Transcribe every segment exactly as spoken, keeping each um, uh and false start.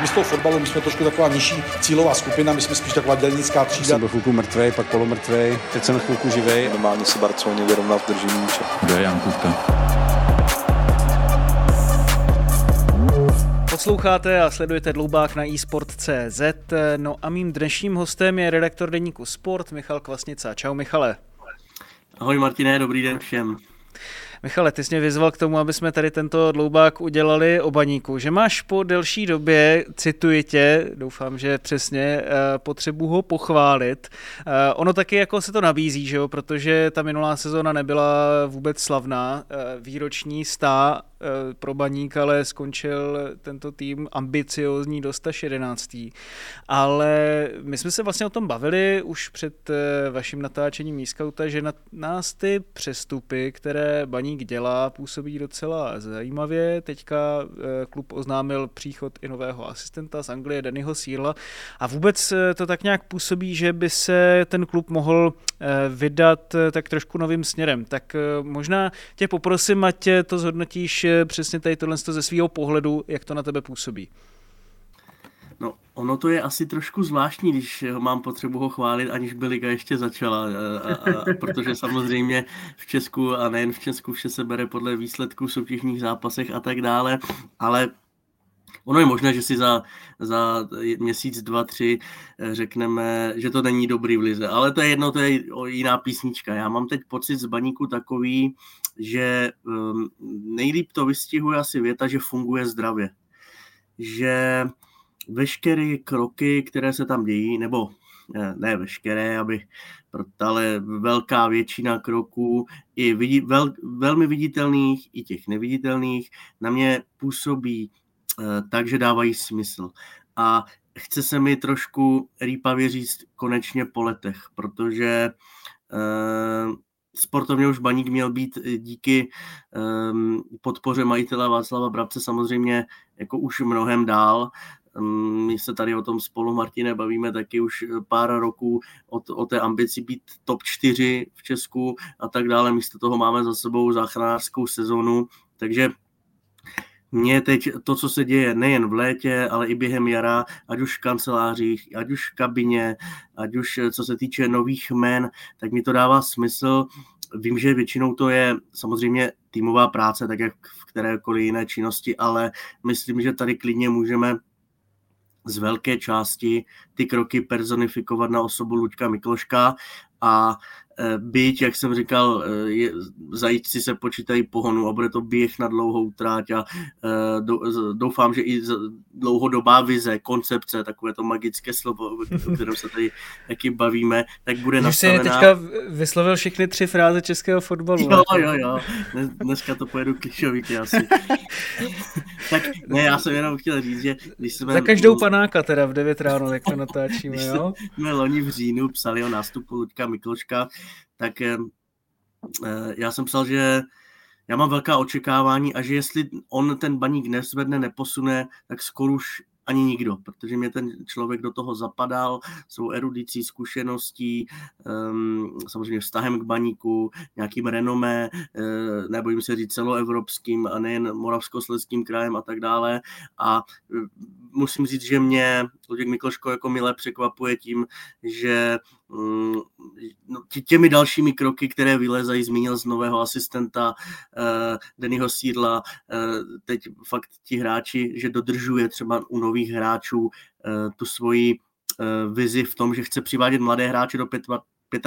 My z toho fotbalu, my jsme trošku taková nižší cílová skupina, my jsme spíš taková dělnická třída. Jsem byl chvilku mrtvej, pak polomrtvej, teď jsem chvilku živej. Normálně se Barcelona vyrovná v držení míče. Kdo je Jan Kupka? Posloucháte a sledujete Dloubák na iSport.cz. No a mým dnešním hostem je redaktor deníku Sport Michal Kvasnica. Čau Michale. Ahoj Martine, dobrý den všem. Michale, ty jsi mě vyzval k tomu, aby jsme tady tento Dloubák udělali o Baníku. Že máš po delší době, cituji tě, doufám, že přesně, potřebu ho pochválit. Ono taky jako se to nabízí, že jo? Protože ta minulá sezona nebyla vůbec slavná. Výroční stá pro Baník, ale skončil tento tým ambiciózní do sto jedenáct. Ale my jsme se vlastně o tom bavili už před vaším natáčením iScouta, že na nás ty přestupy, které Baník dělá, působí docela zajímavě. Teďka klub oznámil příchod i nového asistenta z Anglie, Dannyho Searla, a vůbec to tak nějak působí, že by se ten klub mohl vydat tak trošku novým směrem. Tak možná tě poprosím, ať to zhodnotíš přesně tady tohle ze svého pohledu, jak to na tebe působí. No, ono to je asi trošku zvláštní, když mám potřebu ho chválit, aniž by liga ještě začala, a, a, a protože samozřejmě v Česku a nejen v Česku vše se bere podle výsledků v soutěžních zápasech a tak dále, ale ono je možné, že si za, za měsíc, dva, tři řekneme, že to není dobrý v lize, ale to je jedno, to je jiná písnička. Já mám teď pocit z Baníku takový, že um, nejlíp to vystihuje asi věta, že funguje zdravě, že veškeré kroky, které se tam dějí, nebo ne veškeré, aby, ale velká většina kroků, i vidí, vel, velmi viditelných, i těch neviditelných, na mě působí eh, tak, že dávají smysl. A chce se mi trošku rýpavě říct konečně po letech, protože eh, sportovně už Baník měl být díky eh, podpoře majitele Václava Brabce samozřejmě jako už mnohem dál. My se tady o tom spolu, Martine, bavíme taky už pár roků o, t- o té ambici být top čtyři v Česku a tak dále. Místo toho máme za sebou záchranářskou sezonu, takže mě teď to, co se děje nejen v létě, ale i během jara, ať už v kancelářích, ať už v kabině, ať už co se týče nových jmen, tak mi to dává smysl. Vím, že většinou to je samozřejmě týmová práce, tak jak v kterékoliv jiné činnosti, ale myslím, že tady klidně můžeme z velké části ty kroky personifikovat na osobu Luďka Mikloška, a byť, jak jsem říkal, je, zajíčci se počítají pohonu a bude to běh na dlouhou tráť a doufám, že i dlouhodobá vize, koncepce, takové to magické slovo, o kterém se tady taky bavíme, tak bude nastavená. Když jsi teďka vyslovil všechny tři fráze českého fotbalu. Jo, jo, jo. Dneska to pojedu klišovíky asi. Tak ne, já jsem jenom chtěl říct, že když jsme... Za každou panáka teda v devět ráno, jak to natáčíme, jo? Když jsme loni v říjnu psali o nástupu Luďka Mikloška, tak eh, já jsem psal, že já mám velká očekávání a že jestli on ten Baník nezvedne, neposune, tak skoro už ani nikdo, protože mě ten člověk do toho zapadal, svou erudicí, zkušeností, um, samozřejmě vztahem k Baníku, nějakým renomé, uh, nebojím se říct celoevropským a nejen Moravskoslezským krajem a tak dále. A uh, musím říct, že mě Luděk Mikloško jako milé překvapuje tím, že um, tě, těmi dalšími kroky, které vylezají, zmínil z nového asistenta uh, Dannyho Searla, uh, teď fakt ti hráči, že dodržuje třeba u nových hráčů tu svoji vizi v tom, že chce přivádět mladé hráče do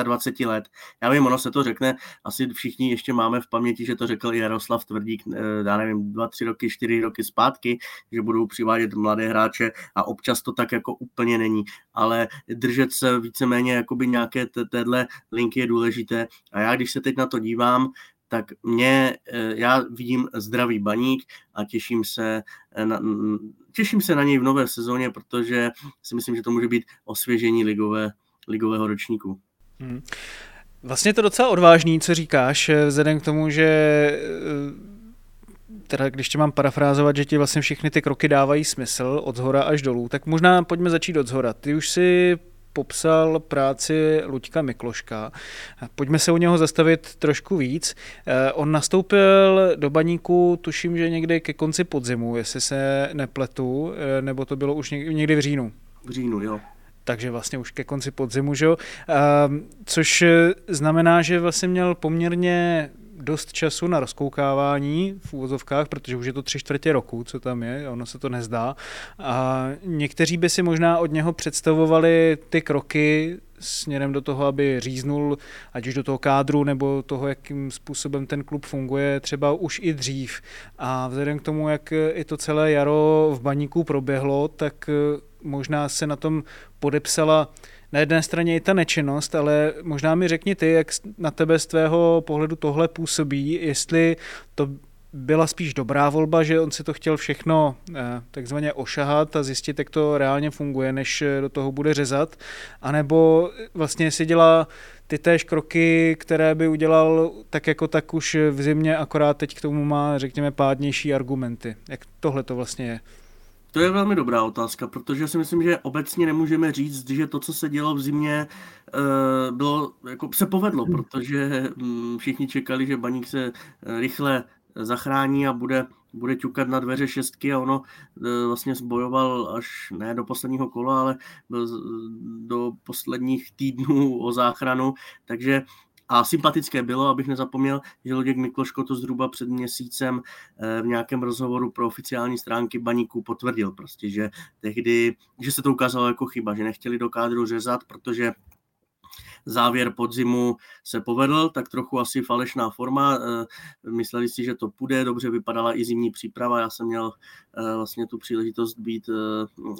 dvacet pět let. Já vím, ono se to řekne, asi všichni ještě máme v paměti, že to řekl Jaroslav Tvrdík, já nevím, dva, tři roky, čtyři roky zpátky, že budou přivádět mladé hráče a občas to tak jako úplně není, ale držet se víceméně jakoby nějaké téhle linky je důležité a já, když se teď na to dívám, tak mě, já vidím zdravý Baník a těším se na, těším se na něj v nové sezóně, protože si myslím, že to může být osvěžení ligové, ligového ročníku. Hmm. Vlastně to docela odvážný, co říkáš, vzhledem k tomu, že teda když tě mám parafrázovat, že ti vlastně všechny ty kroky dávají smysl od zhora až dolů, tak možná pojďme začít od zhora. Ty už si popsal práci Luďka Mikloška. Pojďme se u něho zastavit trošku víc. On nastoupil do Baníku, tuším, že někdy ke konci podzimu, jestli se nepletu, nebo to bylo už někdy v říjnu. V říjnu, jo. Takže vlastně už ke konci podzimu, že jo? Což znamená, že vlastně měl poměrně dost času na rozkoukávání v úvozovkách, protože už je to tři čtvrtě roku, co tam je, ono se to nezdá. A někteří by si možná od něho představovali ty kroky směrem do toho, aby říznul, ať už do toho kádru, nebo toho, jakým způsobem ten klub funguje, třeba už i dřív. A vzhledem k tomu, jak i to celé jaro v Baníku proběhlo, tak možná se na tom podepsala na jedné straně i ta nečinnost, ale možná mi řekni ty, jak na tebe z tvého pohledu tohle působí, jestli to byla spíš dobrá volba, že on si to chtěl všechno takzvaně ošahat a zjistit, jak to reálně funguje, než do toho bude řezat, anebo vlastně si dělá ty též kroky, které by udělal tak jako tak už v zimě, akorát teď k tomu má, řekněme, pádnější argumenty. Jak tohle to vlastně je? To je velmi dobrá otázka, protože si myslím, že obecně nemůžeme říct, že to, co se dělo v zimě, bylo, jako se povedlo, protože všichni čekali, že Baník se rychle zachrání a bude, bude ťukat na dveře šestky a ono vlastně bojoval až ne do posledního kola, ale do posledních týdnů o záchranu, takže a sympatické bylo, abych nezapomněl, že Luděk Mikloško to zhruba před měsícem v nějakém rozhovoru pro oficiální stránky Baníku potvrdil prostě, že tehdy, že se to ukázalo jako chyba, že nechtěli do kádru řezat, protože závěr podzimu se povedl, tak trochu asi falešná forma. Mysleli si, že to půjde, dobře vypadala i zimní příprava. Já jsem měl vlastně tu příležitost být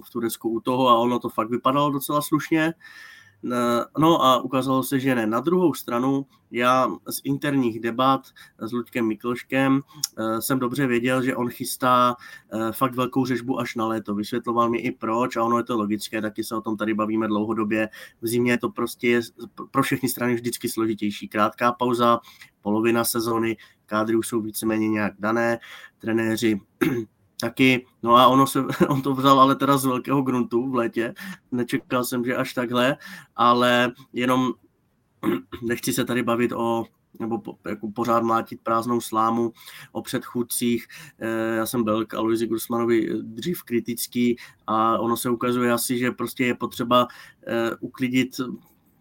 v Turecku u toho a ono to fakt vypadalo docela slušně. No a ukázalo se, že ne. Na druhou stranu, já z interních debat s Luďkem Mikloškem jsem dobře věděl, že on chystá fakt velkou řežbu až na léto. Vysvětloval mi i proč a ono je to logické, taky se o tom tady bavíme dlouhodobě. V zimě je to prostě pro všechny strany vždycky složitější. Krátká pauza, polovina sezony, kádry už jsou víceméně nějak dané, trenéři taky, no a ono se, on to vzal ale teda z velkého gruntu v létě, nečekal jsem, že až takhle, ale jenom nechci se tady bavit o, nebo po, jako pořád mlátit prázdnou slámu o předchůdcích, já jsem byl k Aloisi Grusmanovi dřív kritický a ono se ukazuje asi, že prostě je potřeba uklidit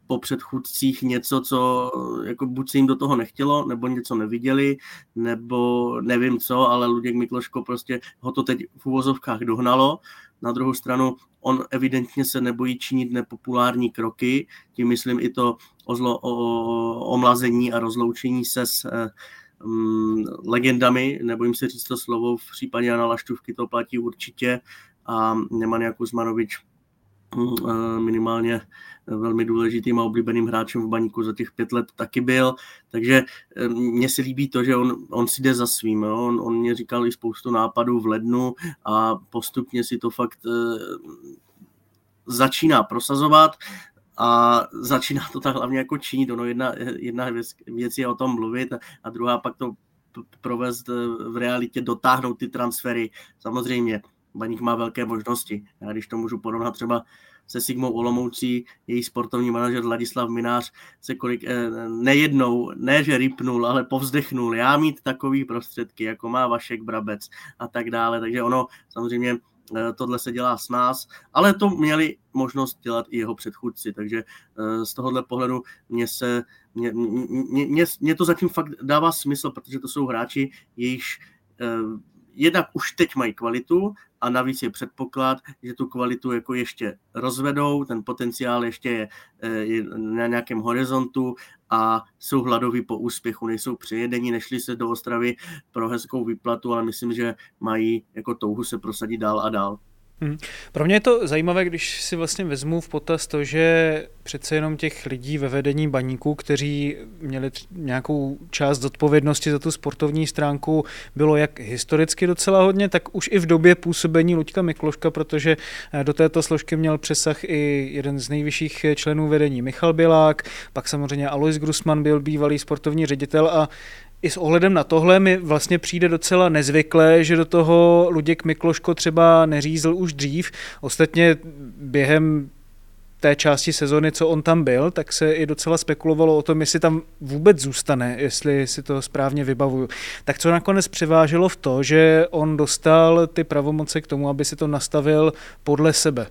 po předchůdcích něco, co jako buď se jim do toho nechtělo, nebo něco neviděli, nebo nevím co, ale Luděk Mikloško prostě ho to teď v uvozovkách dohnalo. Na druhou stranu on evidentně se nebojí činit nepopulární kroky, tím myslím i to ozlo, o, o, omlazení a rozloučení se s eh, m, legendami, nebojím se říct to slovo, v případě Jana Laštůvky to platí určitě a Nemanja Kuzmanovič minimálně velmi důležitým a oblíbeným hráčem v Baníku za těch pět let taky byl, takže mně se líbí to, že on, on si jde za svým, jo? on, on mě říkal i spoustu nápadů v lednu a postupně si to fakt eh, začíná prosazovat a začíná to tak hlavně jako činit, ono jedna, jedna věc, věc je o tom mluvit a, a druhá pak to provést v realitě, dotáhnout ty transfery, samozřejmě Baník má velké možnosti. Já když to můžu porovnat třeba se Sigmou Olomoucí, její sportovní manažer Ladislav Minář se kolik, nejednou, ne že rypnul, ale povzdechnul. Já mít takový prostředky, jako má Vašek Brabec a tak dále. Takže ono samozřejmě tohle se dělá s nás, ale to měli možnost dělat i jeho předchůdci. Takže z tohohle pohledu mě, se, mě, mě, mě, mě to zatím fakt dává smysl, protože to jsou hráči, jejichž jednak už teď mají kvalitu a navíc je předpoklad, že tu kvalitu jako ještě rozvedou, ten potenciál ještě je, je na nějakém horizontu a jsou hladoví po úspěchu, nejsou přejedení, nešli se do Ostravy pro hezkou výplatu, ale myslím, že mají jako touhu se prosadit dál a dál. Hmm. Pro mě je to zajímavé, když si vlastně vezmu v potaz to, že přece jenom těch lidí ve vedení Baníku, kteří měli nějakou část zodpovědnosti za tu sportovní stránku, bylo jak historicky docela hodně, tak už i v době působení Luďka Mikloška, protože do této složky měl přesah i jeden z nejvyšších členů vedení Michal Bělák, pak samozřejmě Alois Grusman byl bývalý sportovní ředitel a i s ohledem na tohle mi vlastně přijde docela nezvyklé, že do toho Luděk Mikloško třeba neřízl už dřív. Ostatně během té části sezony, co on tam byl, tak se i docela spekulovalo o tom, jestli tam vůbec zůstane, jestli si to správně vybavuju. Tak co nakonec převážilo v to, že on dostal ty pravomoce k tomu, aby si to nastavil podle sebe?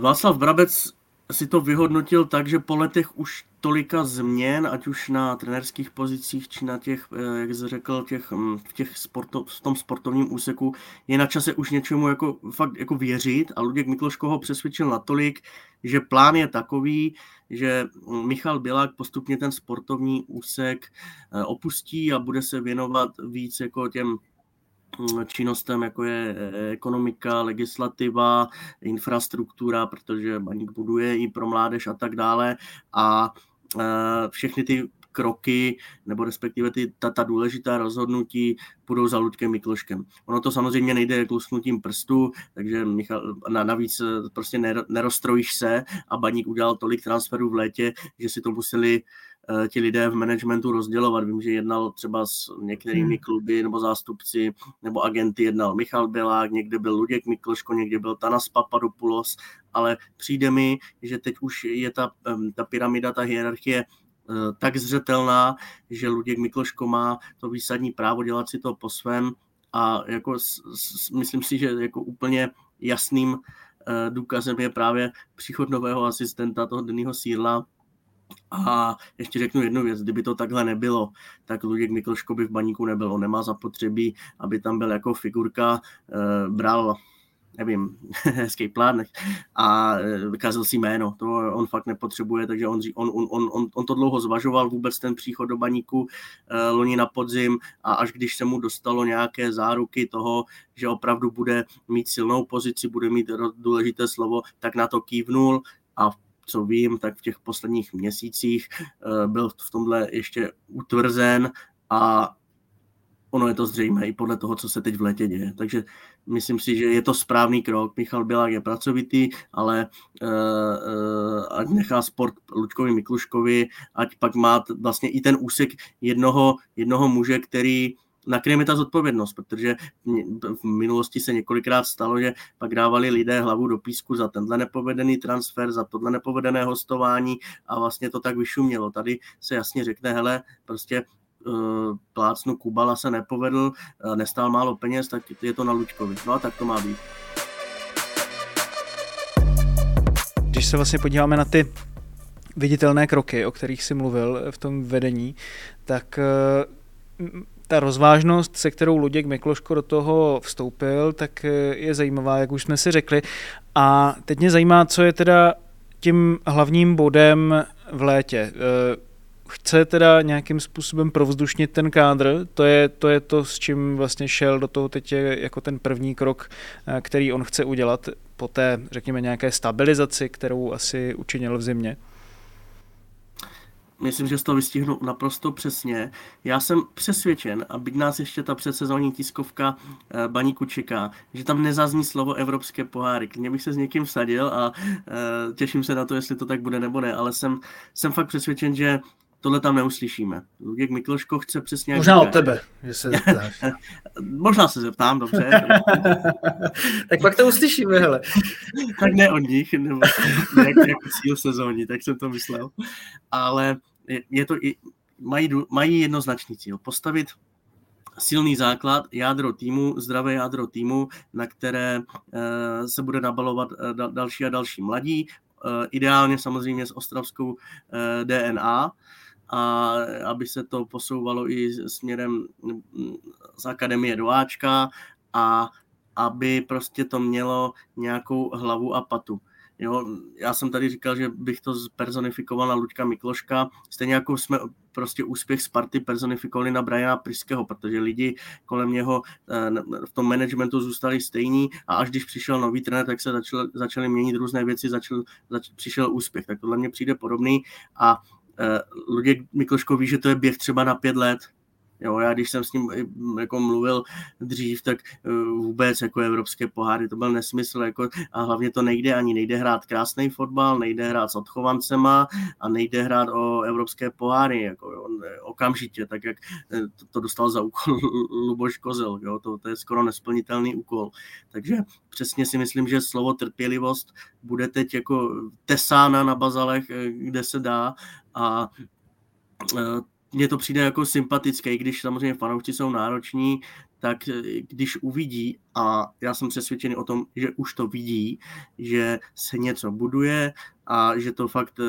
Václav Brabec si to vyhodnotil tak, že po letech už tolika změn, ať už na trenérských pozicích, či na těch, jak jsi řekl, těch, v, těch sporto, v tom sportovním úseku, je na čase už něčemu jako, fakt jako věřit a Luděk Mikloško ho přesvědčil natolik, že plán je takový, že Michal Bělák postupně ten sportovní úsek opustí a bude se věnovat víc jako těm činnostem, jako je ekonomika, legislativa, infrastruktura, protože Baník buduje i pro mládež a tak dále a všechny ty kroky, nebo respektive ty, ta, ta důležitá rozhodnutí půjdou za Luďkem Mikloškem. Ono to samozřejmě nejde lusknutím prstu, takže Michal, na, navíc prostě neroztrojíš se a Baník udělal tolik transferů v létě, že si to museli uh, ti lidé v managementu rozdělovat. Vím, že jednal třeba s některými kluby nebo zástupci nebo agenty, jednal Michal Bělák, někde byl Luděk Mikloško, někde byl Tanas Papadopoulos, ale přijde mi, že teď už je ta, ta pyramida, ta hierarchie tak zřetelná, že Luděk Mikloško má to výsadní právo dělat si to po svém a jako s, s, myslím si, že jako úplně jasným uh, důkazem je právě příchod nového asistenta toho Dannyho Searla. A ještě řeknu jednu věc, kdyby to takhle nebylo, tak Luděk Mikloško by v Baníku nebyl, on nemá zapotřebí, aby tam byl jako figurka, uh, bral nevím, hezký plán a vykazil si jméno, to on fakt nepotřebuje, takže on, on, on, on, on to dlouho zvažoval, vůbec ten příchod do Baníku eh, loni na podzim a až když se mu dostalo nějaké záruky toho, že opravdu bude mít silnou pozici, bude mít důležité slovo, tak na to kývnul a co vím, tak v těch posledních měsících eh, byl v tomhle ještě utvrzen a ono je to zřejmé i podle toho, co se teď v létě děje. Takže myslím si, že je to správný krok. Michal Bělák je pracovitý, ale uh, uh, ať nechá sport Luďkovi Mikloškovi, ať pak má t- vlastně i ten úsek jednoho, jednoho muže, který na kterém je ta zodpovědnost, protože v minulosti se několikrát stalo, že pak dávali lidé hlavu do písku za tenhle nepovedený transfer, za tohle nepovedené hostování a vlastně to tak vyšumělo. Tady se jasně řekne, hele, prostě plácnu Kubala se nepovedl, nestál málo peněz, tak je to na Luďkovi. No a tak to má být. Když se vlastně podíváme na ty viditelné kroky, o kterých jsi mluvil v tom vedení, tak ta rozvážnost, se kterou Luděk Mikloško do toho vstoupil, tak je zajímavá, jak už jsme si řekli. A teď mě zajímá, co je teda tím hlavním bodem v létě. Chce teda nějakým způsobem provzdušnit ten kádr, to je, to je to, s čím vlastně šel do toho teď jako ten první krok, který on chce udělat po té, řekněme, nějaké stabilizaci, kterou asi učinil v zimě. Myslím, že to vystihnu naprosto přesně. Já jsem přesvědčen, a byť nás ještě ta předsezónní tiskovka Baníku čeká, že tam nezazní slovo evropské poháry. Klidně bych se s někým vsadil a těším se na to, jestli to tak bude nebo ne, ale jsem, jsem fakt přesvědčen, že tohle tam neuslyšíme. Luděk Mikloško chce přesně... Možná od tebe, že se zeptáš. Možná se zeptám, dobře. Tak pak to uslyšíme, hele. Tak ne od nich, nebo nějak, jako cíl sezóní, tak jsem to myslel. Ale je, je to i, mají, mají jednoznačný cíl. Postavit silný základ, jádro týmu, zdravé jádro týmu, na které eh, se bude nabalovat eh, další a další mladí. Eh, ideálně samozřejmě s ostravskou eh, D N A. a aby se to posouvalo i směrem z akademie do Ačka a aby prostě to mělo nějakou hlavu a patu. Jo, já jsem tady říkal, že bych to personifikoval na Luďka Mikloška, stejně jako jsme prostě úspěch Sparty personifikovali na Briana Priskeho, protože lidi kolem něho v tom managementu zůstali stejní a až když přišel nový trenér, tak se začal, začaly měnit různé věci, začal, zač, přišel úspěch. Tak tohle mně přijde podobný a eh, Luděk Mikloško ví, že to je běh třeba na pět let. Jo, já když jsem s ním jako mluvil dřív, tak vůbec jako evropské poháry, to byl nesmysl jako, a hlavně to nejde ani, nejde hrát krásný fotbal, nejde hrát s odchovancema a nejde hrát o evropské poháry, jako jo, okamžitě, tak jak to, to dostal za úkol Luboš Kozel, jo, to, to je skoro nesplnitelný úkol, takže přesně si myslím, že slovo trpělivost bude teď jako tesána na bazalech, kde se dá a mně to přijde jako sympatické, i když samozřejmě fanoušci jsou nároční, tak když uvidí, a já jsem přesvědčený o tom, že už to vidí, že se něco buduje a že to fakt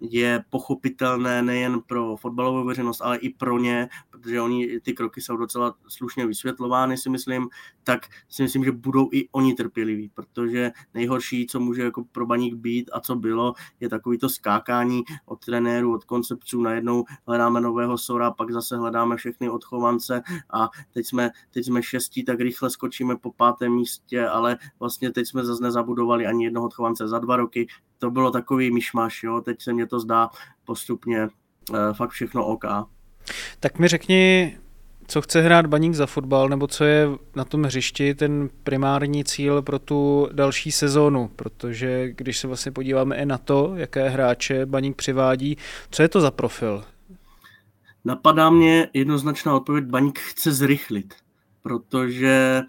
je pochopitelné nejen pro fotbalovou veřejnost, ale i pro ně, protože oni ty kroky jsou docela slušně vysvětlovány, si myslím, tak si myslím, že budou i oni trpěliví, protože nejhorší, co může jako pro Baník být a co bylo, je takový to skákání od trenérů, od koncepců, najednou hledáme nového Sora, pak zase hledáme všechny odchovance a teď jsme, teď jsme šestí, tak rychle skočíme po pátém místě, ale vlastně teď jsme zase nezabudovali ani jednoho odchovance za dva roky, to bylo takový myšmaš, jo, teď se mě to zdá postupně e, fakt všechno OK. Tak mi řekni, co chce hrát Baník za fotbal, nebo co je na tom hřišti ten primární cíl pro tu další sezónu, protože když se vlastně podíváme i na to, jaké hráče Baník přivádí, co je to za profil? Napadá mě jednoznačná odpověď, Baník chce zrychlit, protože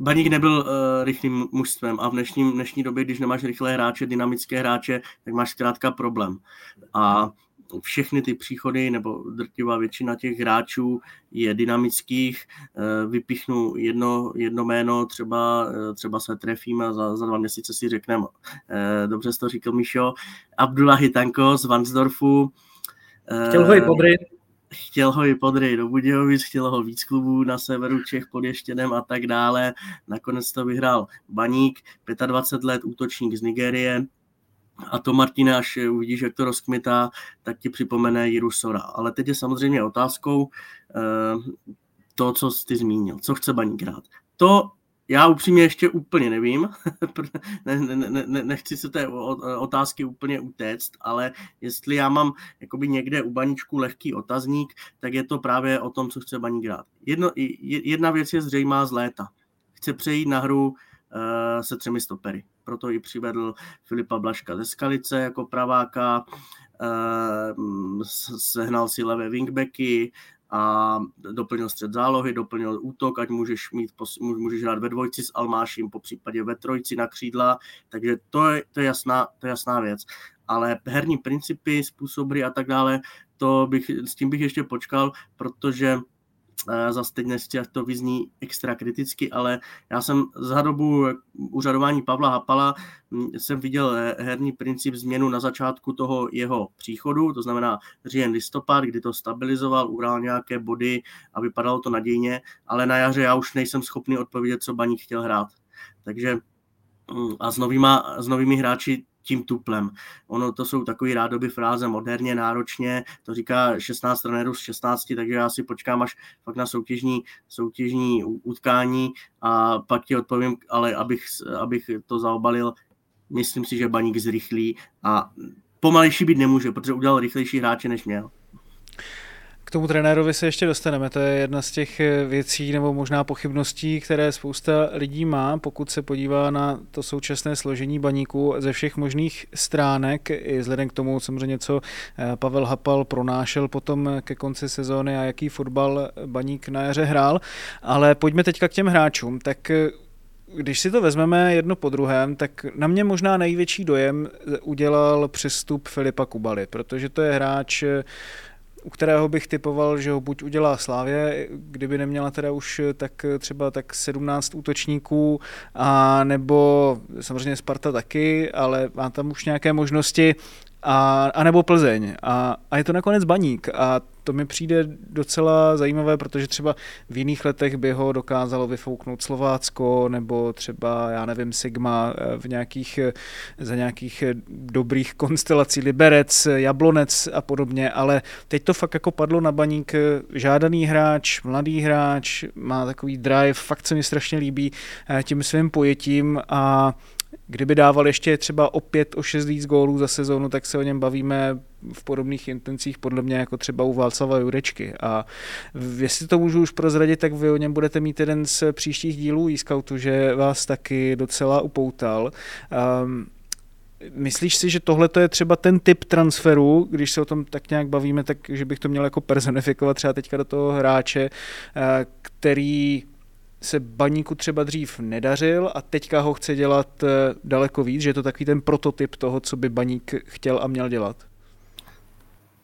Baník nebyl uh, rychlým mužstvem a v dnešním, dnešní době, když nemáš rychlé hráče, dynamické hráče, tak máš zkrátka problém. A všechny ty příchody, nebo drtivá většina těch hráčů je dynamických. Uh, vypichnu jedno, jedno jméno, třeba, uh, třeba se trefím a za, za dva měsíce si řekneme. Uh, dobře jsi to říkal, Míšo. Abdullahi Tanko z Vansdorfu. Uh, Chtěl ho i podryt. Chtěl ho i Podryj do Budějovic, chtěl ho víc klubů na severu Čech pod Ještědem a tak dále. Nakonec to vyhrál Baník, dvacet pět let, útočník z Nigérie. A to, Martine, až uvidíš, jak to rozkmitá, tak ti připomene Jiru Sora. Ale teď je samozřejmě otázkou to, co jsi zmínil. Co chce Baník hrát? To já upřímně ještě úplně nevím, ne, ne, ne, nechci se té otázky úplně utéct, ale jestli já mám jakoby někde u Baníčku lehký otazník, tak je to právě o tom, co chce Baník hrát. Jedno, jedna věc je zřejmá z léta. Chce přejít na hru uh, se třemi stopery. Proto i přivedl Filipa Blažka ze Skalice jako praváka, uh, sehnal si levé wingbacky, a doplnil střed zálohy, doplnil útok, ať můžeš mít, můžeš hrát ve dvojci s Almáším, po případě ve trojci na křídla, takže to je, to je, jasná, to je jasná věc. Ale herní principy, způsoby a tak dále, to bych, s tím bych ještě počkal, protože zase teď nechci, to vyzní extra kriticky, ale já jsem za dobu úřadování Pavla Hapala jsem viděl herní princip změnu na začátku toho jeho příchodu, to znamená říjen, listopad, kdy to stabilizoval, urál nějaké body a vypadalo to nadějně, ale na jaře já už nejsem schopný odpovědět, co Baník chtěl hrát. Takže a s, novýma, s novými hráči tím tuplem. Ono to jsou takový rádoby fráze moderně, náročně, to říká šestnáct trenérů z šestnácti, takže já si počkám až pak na soutěžní, soutěžní utkání a pak ti odpovím, ale abych, abych to zaobalil, myslím si, že Baník zrychlí a pomalejší být nemůže, protože udělal rychlejší hráče, než měl. K tomu trenérovi se ještě dostaneme, to je jedna z těch věcí nebo možná pochybností, které spousta lidí má, pokud se podívá na to současné složení Baníku ze všech možných stránek, i vzhledem k tomu samozřejmě, co Pavel Hapal pronášel potom ke konci sezóny a jaký fotbal Baník na jaře hrál, ale pojďme teďka k těm hráčům, tak když si to vezmeme jedno po druhém, tak na mě možná největší dojem udělal přestup Filipa Kubaly, protože to je hráč, u kterého bych typoval, že ho buď udělá Slávě, kdyby neměla teda už tak třeba tak sedmnáct útočníků, a nebo samozřejmě Sparta taky, ale má tam už nějaké možnosti. a, a nebo Plzeň. A, a je to nakonec Baník. A to mi přijde docela zajímavé, protože třeba v jiných letech by ho dokázalo vyfouknout Slovácko, nebo třeba, já nevím, Sigma v nějakých, za nějakých dobrých konstelací, Liberec, Jablonec a podobně, ale teď to fakt jako padlo na Baník. Žádaný hráč, mladý hráč, má takový drive, fakt se mi strašně líbí tím svým pojetím a kdyby dával ještě třeba o pět, o šest víc gólů za sezónu, tak se o něm bavíme v podobných intencích, podle mě jako třeba u Václava Jurečky. A jestli to můžu už prozradit, tak vy o něm budete mít jeden z příštích dílů iScoutu, že vás taky docela upoutal. Um, Myslíš si, že tohle je třeba ten typ transferu, když se o tom tak nějak bavíme, tak že bych to měl jako personifikovat třeba teďka do toho hráče, který se Baníku třeba dřív nedařil a teďka ho chce dělat daleko víc, že je to takový ten prototyp toho, co by Baník chtěl a měl dělat?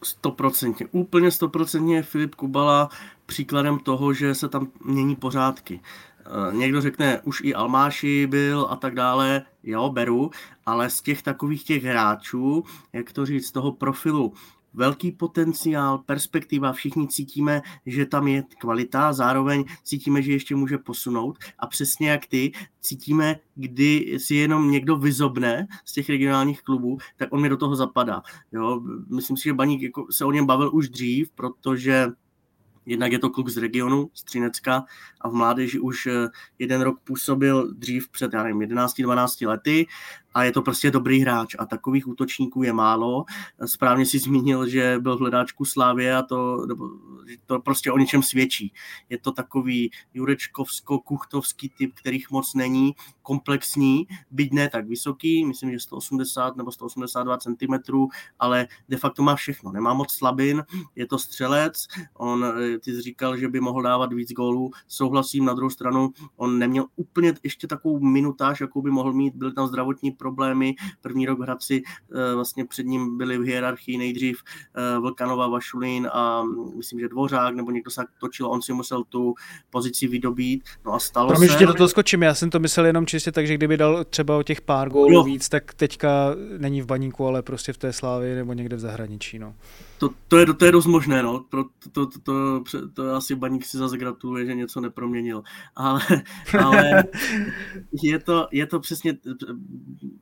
Stoprocentně, úplně stoprocentně je Filip Kubala příkladem toho, že se tam mění pořádky. Někdo řekne, už i Almáši byl a tak dále, jo, beru, ale z těch takových těch hráčů, jak to říct, z toho profilu, velký potenciál, perspektiva, všichni cítíme, že tam je kvalita, zároveň cítíme, že ještě může posunout a přesně jak ty, cítíme, kdy si jenom někdo vyzobne z těch regionálních klubů, tak on mi do toho zapadá. Jo? Myslím si, že Baník jako se o něm bavil už dřív, protože jednak je to kluk z regionu, z Třinecka a v mládeži už jeden rok působil dřív před, já nevím, jedenácti dvanácti lety a je to prostě dobrý hráč a takových útočníků je málo. Správně si zmínil, že byl v hledáčku Slávie a to, to prostě o něčem svědčí. Je to takový jurečkovsko-kuchtovský typ, kterých moc není, komplexní, byť ne tak vysoký, myslím, že sto osmdesát nebo sto osmdesát dva centimetrů, ale de facto má všechno, nemá moc slabin, je to střelec, on, ty jsi říkal, že by mohl dávat víc gólů, souhlasím, na druhou stranu, on neměl úplně ještě takovou minutáž, jakou by mohl mít, byly tam zdravotní problémy, první rok v Hradci, vlastně před ním byli v hierarchii nejdřív Vlkanova, Vašulín a myslím, že Dvořák, nebo někdo se točil, on si musel tu pozici vydobít, no a stalo Promiň, se. Promiň, do toho skočím, já jsem to myslel jenom čistě tak, že kdyby dal třeba o těch pár gólů no. víc, tak teďka není v Baníku, ale prostě v té Slávii nebo někde v zahraničí, no. To, to, je, to je dost možné, no. Pro, to, to, to, to, to asi Baník si zase gratuluje, že něco neproměnil. Ale, ale je, to, je to přesně,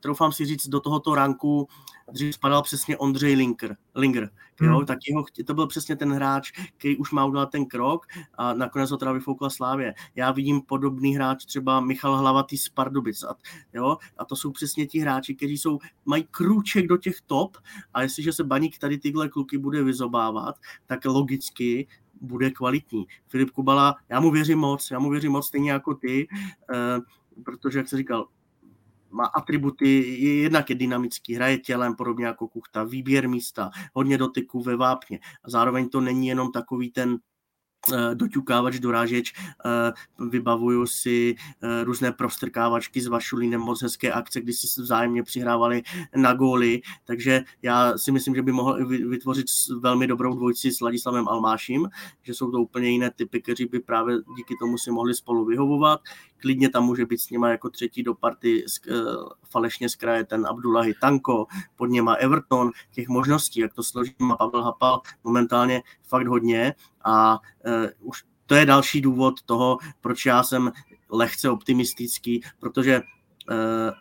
troufám si říct, do tohoto ranku dřív spadal přesně Ondřej Linkr. Linkr hmm. jo, tak jeho, to byl přesně ten hráč, který už má udělat ten krok a nakonec ho teda vyfoukla Slávě. Já vidím podobný hráč třeba Michal Hlavatý z Pardubic. A, jo, a to jsou přesně ti hráči, kteří jsou, mají krůček do těch top a jestliže se Baník tady tyhle kluky bude vyzobávat, tak logicky bude kvalitní. Filip Kubala, já mu věřím moc, já mu věřím moc stejně jako ty, eh, protože, jak jsi říkal, má atributy, jednak je dynamický, hraje tělem, podobně jako Kuchta, výběr místa, hodně dotyků ve vápně. A zároveň to není jenom takový ten doťukávač, dorážeč, vybavuju si různé prostrkávačky s Vašulínem, moc hezké akce, kdy si vzájemně přihrávali na góly, takže já si myslím, že by mohl vytvořit velmi dobrou dvojici s Ladislavem Almáším, že jsou to úplně jiné typy, kteří by právě díky tomu si mohli spolu vyhovovat, klidně tam může být s nima jako třetí do party falešně z kraje ten Abdullahi Tanko, pod něma Everton, těch možností, jak to složí, má Pavel Hapal momentálně fakt hodně a uh, už to je další důvod toho, proč já jsem lehce optimistický, protože uh,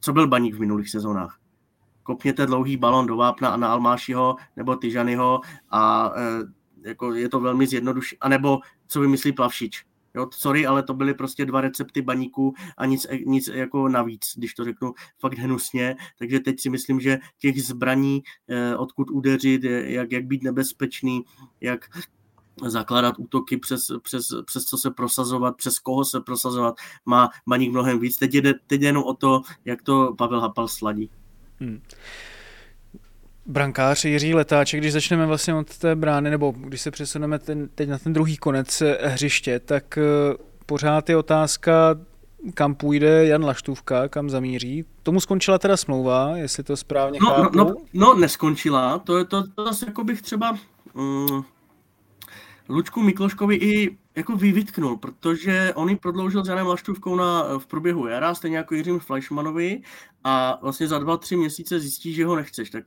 co byl Baník v minulých sezónách? Kopněte dlouhý balón do vápna a na Almášiho nebo Tyžanyho a uh, jako je to velmi zjednodušené, anebo co vymyslí Plavšič? Jo, sorry, ale to byly prostě dva recepty Baníků a nic, nic jako navíc, když to řeknu fakt hnusně. Takže teď si myslím, že těch zbraní, eh, odkud udeřit, jak, jak být nebezpečný, jak zakládat útoky, přes, přes, přes co se prosazovat, přes koho se prosazovat, má Baník mnohem víc. Teď jde, teď jde jenom o to, jak to Pavel Hapal sladí. Hmm. Brankář Jiří Letáček, když začneme vlastně od té brány, nebo když se přesuneme ten, teď na ten druhý konec hřiště, tak pořád je otázka, kam půjde Jan Laštůvka, kam zamíří. Tomu skončila teda smlouva, jestli to správně chápu. No, no, no, no neskončila, to je to, to zase jako bych třeba um, Luďku Mikloškovi i jako vyvytknul, protože on ji prodloužil s Janem Laštůvkou na, v průběhu jara, stejně jako Jiřím Fleischmanovi a vlastně za dva, tři měsíce zjistí, že ho nechceš, tak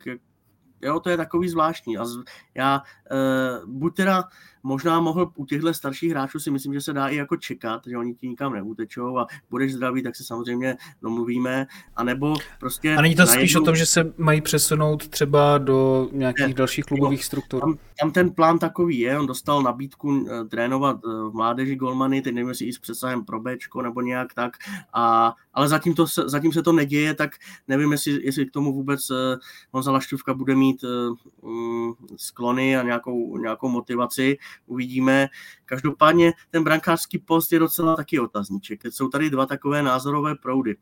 Jo, to je takový zvláštní. A z, já e, buď teda možná mohl u těchto starších hráčů si myslím, že se dá i jako čekat, že oni ti nikam neutečou a budeš zdravý, tak se samozřejmě domluvíme, anebo prostě... A není to najednou... spíš o tom, že se mají přesunout třeba do nějakých ne, dalších klubových struktur? Tam, tam ten plán takový je, on dostal nabídku e, trénovat e, v mládeži golmany, teď nevím, jestli i s přesahem pro Bčko nebo nějak tak, a, ale zatím, to, zatím se to neděje, tak nevím, jestli, jestli k tomu vůbec Honza e, Laštůvka bude mít mít sklony a nějakou, nějakou motivaci, uvidíme. Každopádně ten brankářský post je docela taky otazníček. Teď jsou tady dva takové názorové proudy.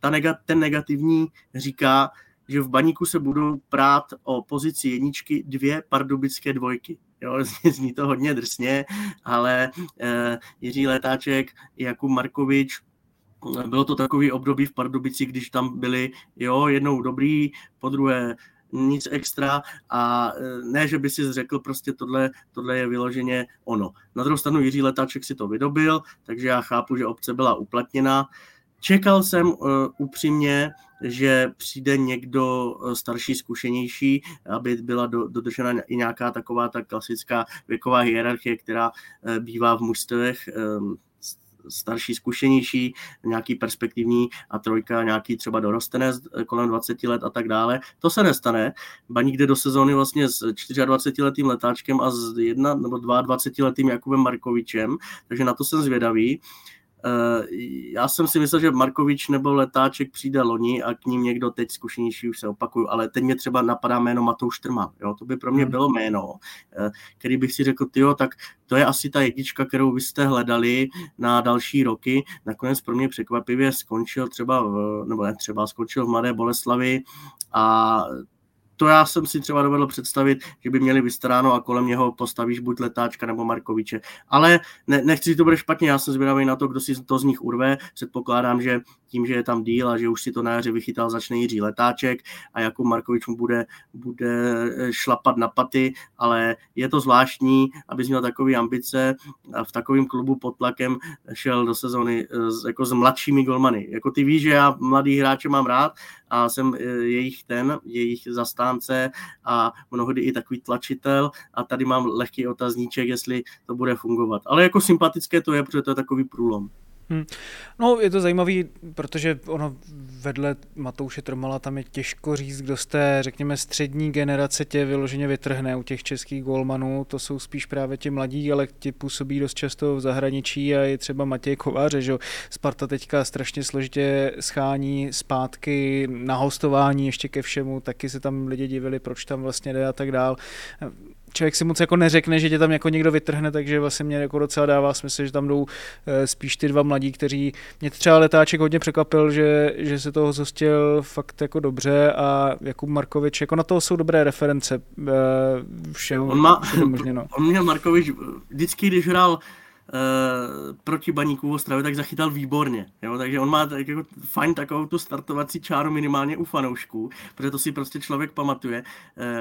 Ta nega, ten negativní říká, že v Baníku se budou prát o pozici jedničky dvě pardubické dvojky. Jo, zní to hodně drsně, ale eh, Jiří Letáček, Jakub Markovič, bylo to takový období v Pardubici, když tam byli, jo, jednou dobrý, po druhé nic extra, a ne, že by si řekl, prostě tohle, tohle je vyloženě ono. Na druhou stranu Jiří Letáček si to vydobil, takže já chápu, že opce byla uplatněna. Čekal jsem uh, upřímně, že přijde někdo starší, zkušenější, aby byla do, dodržena i nějaká taková ta klasická věková hierarchie, která uh, bývá v mužstvech, um, starší, zkušenější, nějaký perspektivní a trojka, nějaký třeba dorostenec kolem dvacet let a tak dále. To se nestane. Baník jde do sezóny vlastně s dvacetičtyřletým Letáčkem a s jedna nebo dvaadvacetiletým Jakubem Markovičem, takže na to jsem zvědavý. Já jsem si myslel, že Markovič nebo Letáček přijde loni a k ním někdo teď zkušenější, už se opakuju, ale teď mě třeba napadá jméno Matouš Trman. Jo, to by pro mě bylo jméno, který bych si řekl, tyjo, tak to je asi ta jednička, kterou vy jste hledali na další roky. Nakonec pro mě překvapivě skončil třeba, v, nebo ne třeba, skončil v Mladé Boleslavi a to já jsem si třeba dovedl představit, že by měli vystaráno a kolem něho postavíš buď Letáčka nebo Markoviče. Ale ne, nechci, že to bude špatně, já jsem zvědavý na to, kdo si to z nich urve. Předpokládám, že tím, že je tam díl a že už si to na jaře vychytal, začne Jiří Letáček a Jakub Markovič mu bude, bude šlapat na paty, ale je to zvláštní, abys měl takové ambice a v takovém klubu pod tlakem šel do sezony jako s mladšími golmany. Jako ty víš, že já mladý hráče mám rád a jsem jejich ten, jejich zastánce a mnohdy i takový tlačitel a tady mám lehký otazníček, jestli to bude fungovat. Ale jako sympatické to je, protože to je takový průlom. Hmm. No, je to zajímavý, protože ono vedle Matouše Trmala tam je těžko říct, kdo z té, řekněme, střední generace tě vyloženě vytrhne u těch českých golmanů. To jsou spíš právě ti mladí, ale ti působí dost často v zahraničí a je třeba Matěj Kováře, že Sparta teďka strašně složitě schání zpátky na hostování ještě ke všemu, taky se tam lidi divili, proč tam vlastně jde a tak dál. Člověk si moc jako neřekne, že tě tam jako někdo vytrhne, takže vlastně mě jako docela dává smysl, že tam jdou spíš ty dva mladí, kteří mě třeba Letáček hodně překvapil, že, že se toho zhostil fakt jako dobře a Jakub Markovič, jako na toho jsou dobré reference všeho. On, má, možně, no. On měl Markovič vždycky, když hrál Uh, proti Baníku v Ostravě, tak zachytal výborně. Jo? Takže on má tak jako fajn takovou tu startovací čáru minimálně u fanoušků, protože to si prostě člověk pamatuje.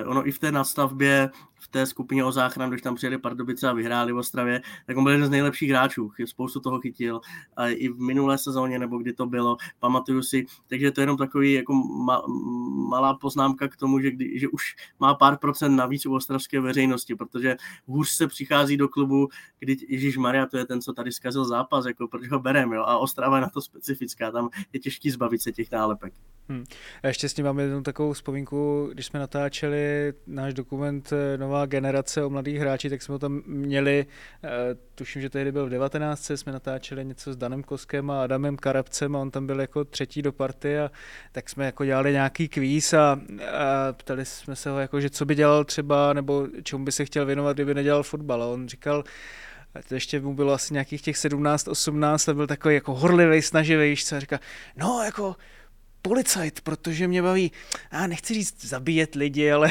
Uh, ono i v té nastavbě, v té skupině o záchran, když tam přijeli Pardubice a vyhráli v Ostravě, tak on byl jeden z nejlepších hráčů. Spoustu toho chytil. A i v minulé sezóně, nebo kdy to bylo, pamatuju si. Takže to je jenom takový jako ma- malá poznámka k tomu, že, kdy, že už má pár procent navíc u ostravské veřejnosti, protože hůř se přichází do klubu, kdy Ježišmarja, a to je ten, co tady zkazil zápas, jako proč ho berem, jo? A Ostrava je na to specifická, tam je těžký zbavit se těch nálepek. Hmm. A ještě s tím mám jednu takovou vzpomínku, když jsme natáčeli náš dokument Nová generace o mladých hráči, tak jsme ho tam měli, tuším, že tehdy byl v devatenáctce, jsme natáčeli něco s Danem Koskem a Adamem Karabcem a on tam byl jako třetí do party a tak jsme jako dělali nějaký kvíz a, a ptali jsme se ho, jako, že co by dělal třeba, nebo čemu by se chtěl věnovat, kdyby nedělal fotbal. A on říkal, a to ještě mu bylo asi nějakých těch sedmnáct osmnáct, a byl takový jako horlivý, snaživý, a říká, no jako policajt, protože mě baví, já nechci říct zabíjet lidi, ale...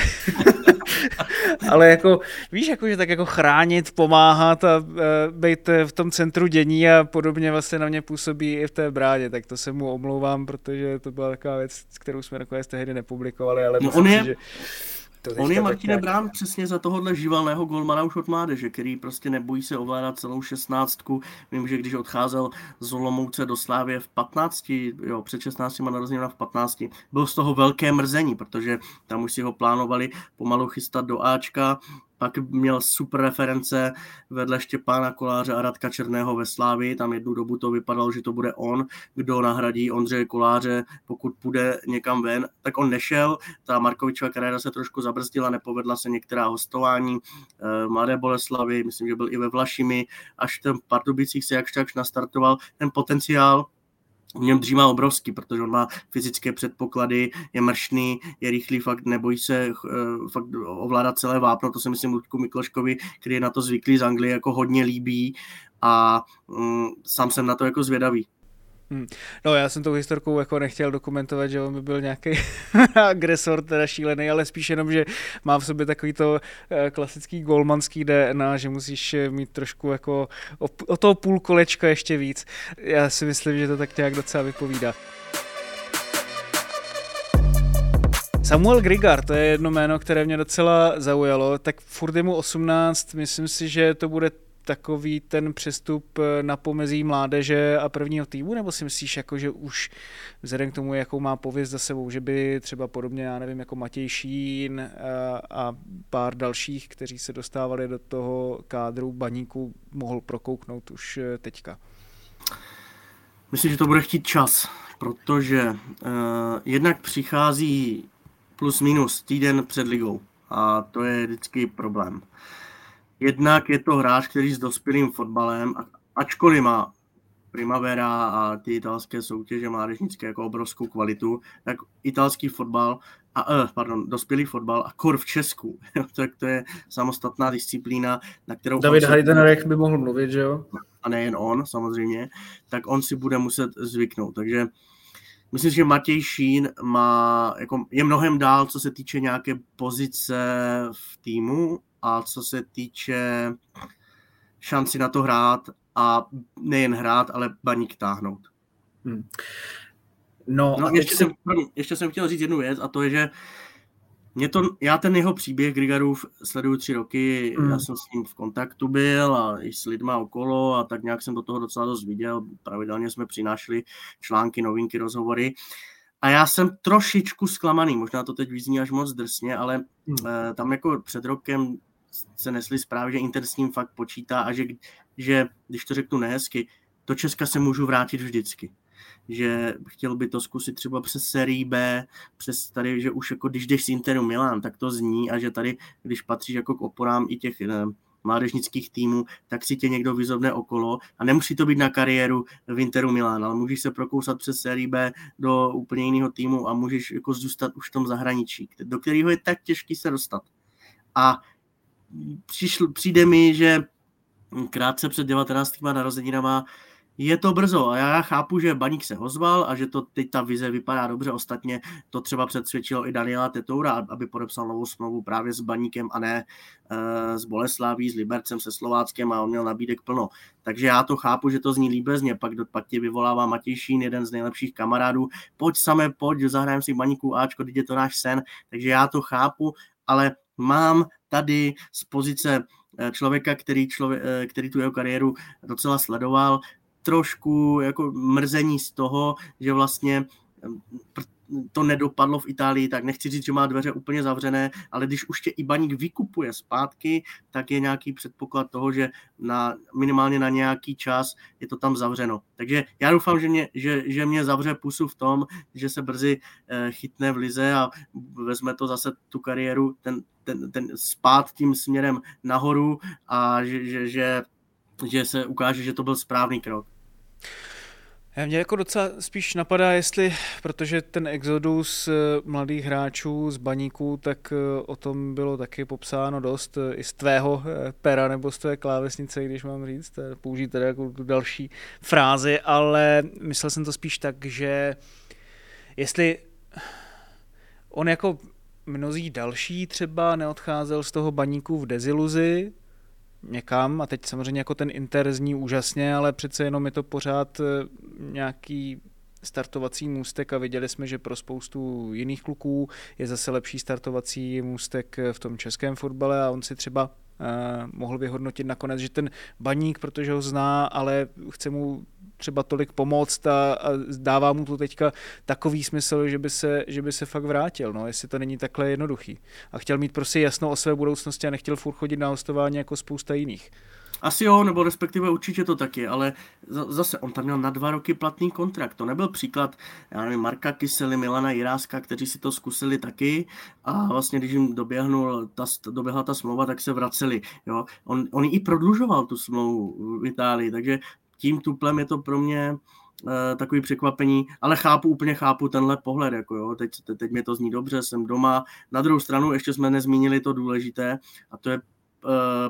ale jako, víš, jako, že tak jako chránit, pomáhat a e, být v tom centru dění a podobně vlastně na mě působí i v té bráně, tak to se mu omlouvám, protože to byla taková věc, kterou jsme nakonec tehdy nepublikovali, ale no myslím, on je... že... On je, Martine, tak... brán přesně za tohohle živalného golmana už od mládeže, který prostě nebojí se ovládat celou šestnáctku. Vím, že když odcházel z Olomouce do Slávie v patnácti, jo, před šestnácti má narozenina v patnácti, byl z toho velké mrzení, protože tam už si ho plánovali pomalu chystat do Ačka, pak měl super reference vedle Štěpána Koláře a Radka Černého ve Slávii. Tam jednu dobu to vypadalo, že to bude on, kdo nahradí Ondřeje Koláře, pokud půjde někam ven. Tak on nešel, ta Markovičova kariéra se trošku zabrzdila, nepovedla se některá hostování Mladé Boleslavy, myslím, že byl i ve Vlašimi, až ten Pardubicích se jakž takž nastartoval. Ten potenciál v něm dřímá obrovský, protože on má fyzické předpoklady, je mršný, je rychlý, fakt nebojí se fakt ovládat celé vápno, to se myslím Luďku Mikloškovi, který je na to zvyklý z Anglie, jako hodně líbí a um, sám jsem na to jako zvědavý. Hmm. No já jsem tou historkou jako nechtěl dokumentovat, že on by byl nějaký agresor, teda šílený, ale spíš jenom, že má v sobě takový to klasický golmanský D N A, že musíš mít trošku jako o, o toho půl kolečka ještě víc. Já si myslím, že to tak nějak docela vypovídá. Samuel Grigar, to je jedno jméno, které mě docela zaujalo, tak furt je mu osmnáct, myslím si, že to bude takový ten přestup na pomezí mládeže a prvního týmu, nebo si myslíš, jako, že už vzhledem k tomu, jakou má pověst za sebou, že by třeba podobně, já nevím, jako Matěj Šín a, a pár dalších, kteří se dostávali do toho kádru Baníku, mohl prokouknout už teďka? Myslím, že to bude chtít čas, protože uh, jednak přichází plus minus týden před ligou a to je vždycky problém. Jednak je to hráč, který s dospělým fotbalem, ačkoliv má Primavera a ty italské soutěže mládežnické jako obrovskou kvalitu, tak italský fotbal a, pardon, dospělý fotbal a kor v Česku, tak to je samostatná disciplína, na kterou... David Heidenreich by mohl mluvit, že jo? A nejen on, samozřejmě, tak on si bude muset zvyknout, takže myslím, že Matěj Šín má, jako, je mnohem dál, co se týče nějaké pozice v týmu, a co se týče šanci na to hrát a nejen hrát, ale Baník táhnout. Hmm. No, no a ještě, jsem, ještě jsem chtěl říct jednu věc a to je, že mě to, já ten jeho příběh Grigarův sleduju tři roky, hmm. já jsem s ním v kontaktu byl a i s lidma okolo a tak nějak jsem do toho docela dost viděl, pravidelně jsme přinášeli články, novinky, rozhovory. A já jsem trošičku zklamaný, možná to teď vyzní až moc drsně, ale hmm. uh, tam jako před rokem se nesly zprávy, že Inter s ním fakt počítá a že, že, když to řeknu nehezky, do Česka se můžu vrátit vždycky. Že chtěl by to zkusit třeba přes sérii B, přes tady, že už jako když jdeš z Interu Milan, tak to zní a že tady, když patříš jako k oporám i těch... Ne, mládežnických týmů, tak si tě někdo vyzobne okolo a nemusí to být na kariéru v Interu Milán, ale můžeš se prokousat přes sérii B do úplně jiného týmu a můžeš jako zůstat už v tom zahraničí, do kterého je tak těžký se dostat. A přišl, přijde mi, že krátce před devatenáctými narozeninama je to brzo a já chápu, že Baník se ozval a že to teď ta vize vypadá dobře. Ostatně to třeba přesvědčilo i Daniela Tetoura, aby podepsal novou smlouvu právě s Baníkem a ne e, s Boleslaví, s Libercem, se Slováckem a on měl nabídek plno. Takže já to chápu, že to zní líbezně. Pak, pak tě vyvolává Matěj Šín, jeden z nejlepších kamarádů. Pojď samé, pojď, zahrajeme si Baníku Ačko, teď je to náš sen. Takže já to chápu, ale mám tady z pozice člověka, který, člově, který tu jeho kariéru docela sledoval, trošku jako mrzení z toho, že vlastně to nedopadlo v Itálii, tak nechci říct, že má dveře úplně zavřené, ale když už tě i Baník vykupuje zpátky, tak je nějaký předpoklad toho, že na, minimálně na nějaký čas je to tam zavřeno. Takže já doufám, že mě, že, že mě zavře pusu v tom, že se brzy chytne v lize a vezme to zase tu kariéru, ten, ten, ten spád tím směrem nahoru a že, že, že že se ukáže, že to byl správný krok. Mě jako docela spíš napadá, jestli, protože ten exodus mladých hráčů z Baníků, tak o tom bylo taky popsáno dost i z tvého pera nebo z tvé klávesnice, když mám říct, použít teda jako další frázi, ale myslel jsem to spíš tak, že jestli on jako mnozí další třeba neodcházel z toho Baníku v deziluzi, někam a teď samozřejmě jako ten Inter zní úžasně, ale přece jenom je to pořád nějaký startovací můstek a viděli jsme, že pro spoustu jiných kluků je zase lepší startovací můstek v tom českém fotbale a on si třeba uh, mohl vyhodnotit nakonec, že ten Baník, protože ho zná, ale chce mu třeba tolik pomoct a, a dává mu to teďka takový smysl, že by se, že by se fakt vrátil, no, jestli to není takhle jednoduchý. A chtěl mít prostě jasno o své budoucnosti a nechtěl furt chodit na hostování jako spousta jiných. Asi jo, nebo respektive určitě to taky, ale zase on tam měl na dva roky platný kontrakt. To nebyl příklad, já nevím, Marka Kysely, Milana Jiráska, kteří si to zkusili taky a vlastně, když jim doběhnul ta, doběhla ta smlouva, tak se vraceli. Jo. On, on i prodlužoval tu smlouvu v Itálii, takže tím tuplem je to pro mě e, takový překvapení, ale chápu, úplně chápu tenhle pohled, jako jo, teď, te, teď mě to zní dobře, jsem doma. Na druhou stranu ještě jsme nezmínili to důležité a to je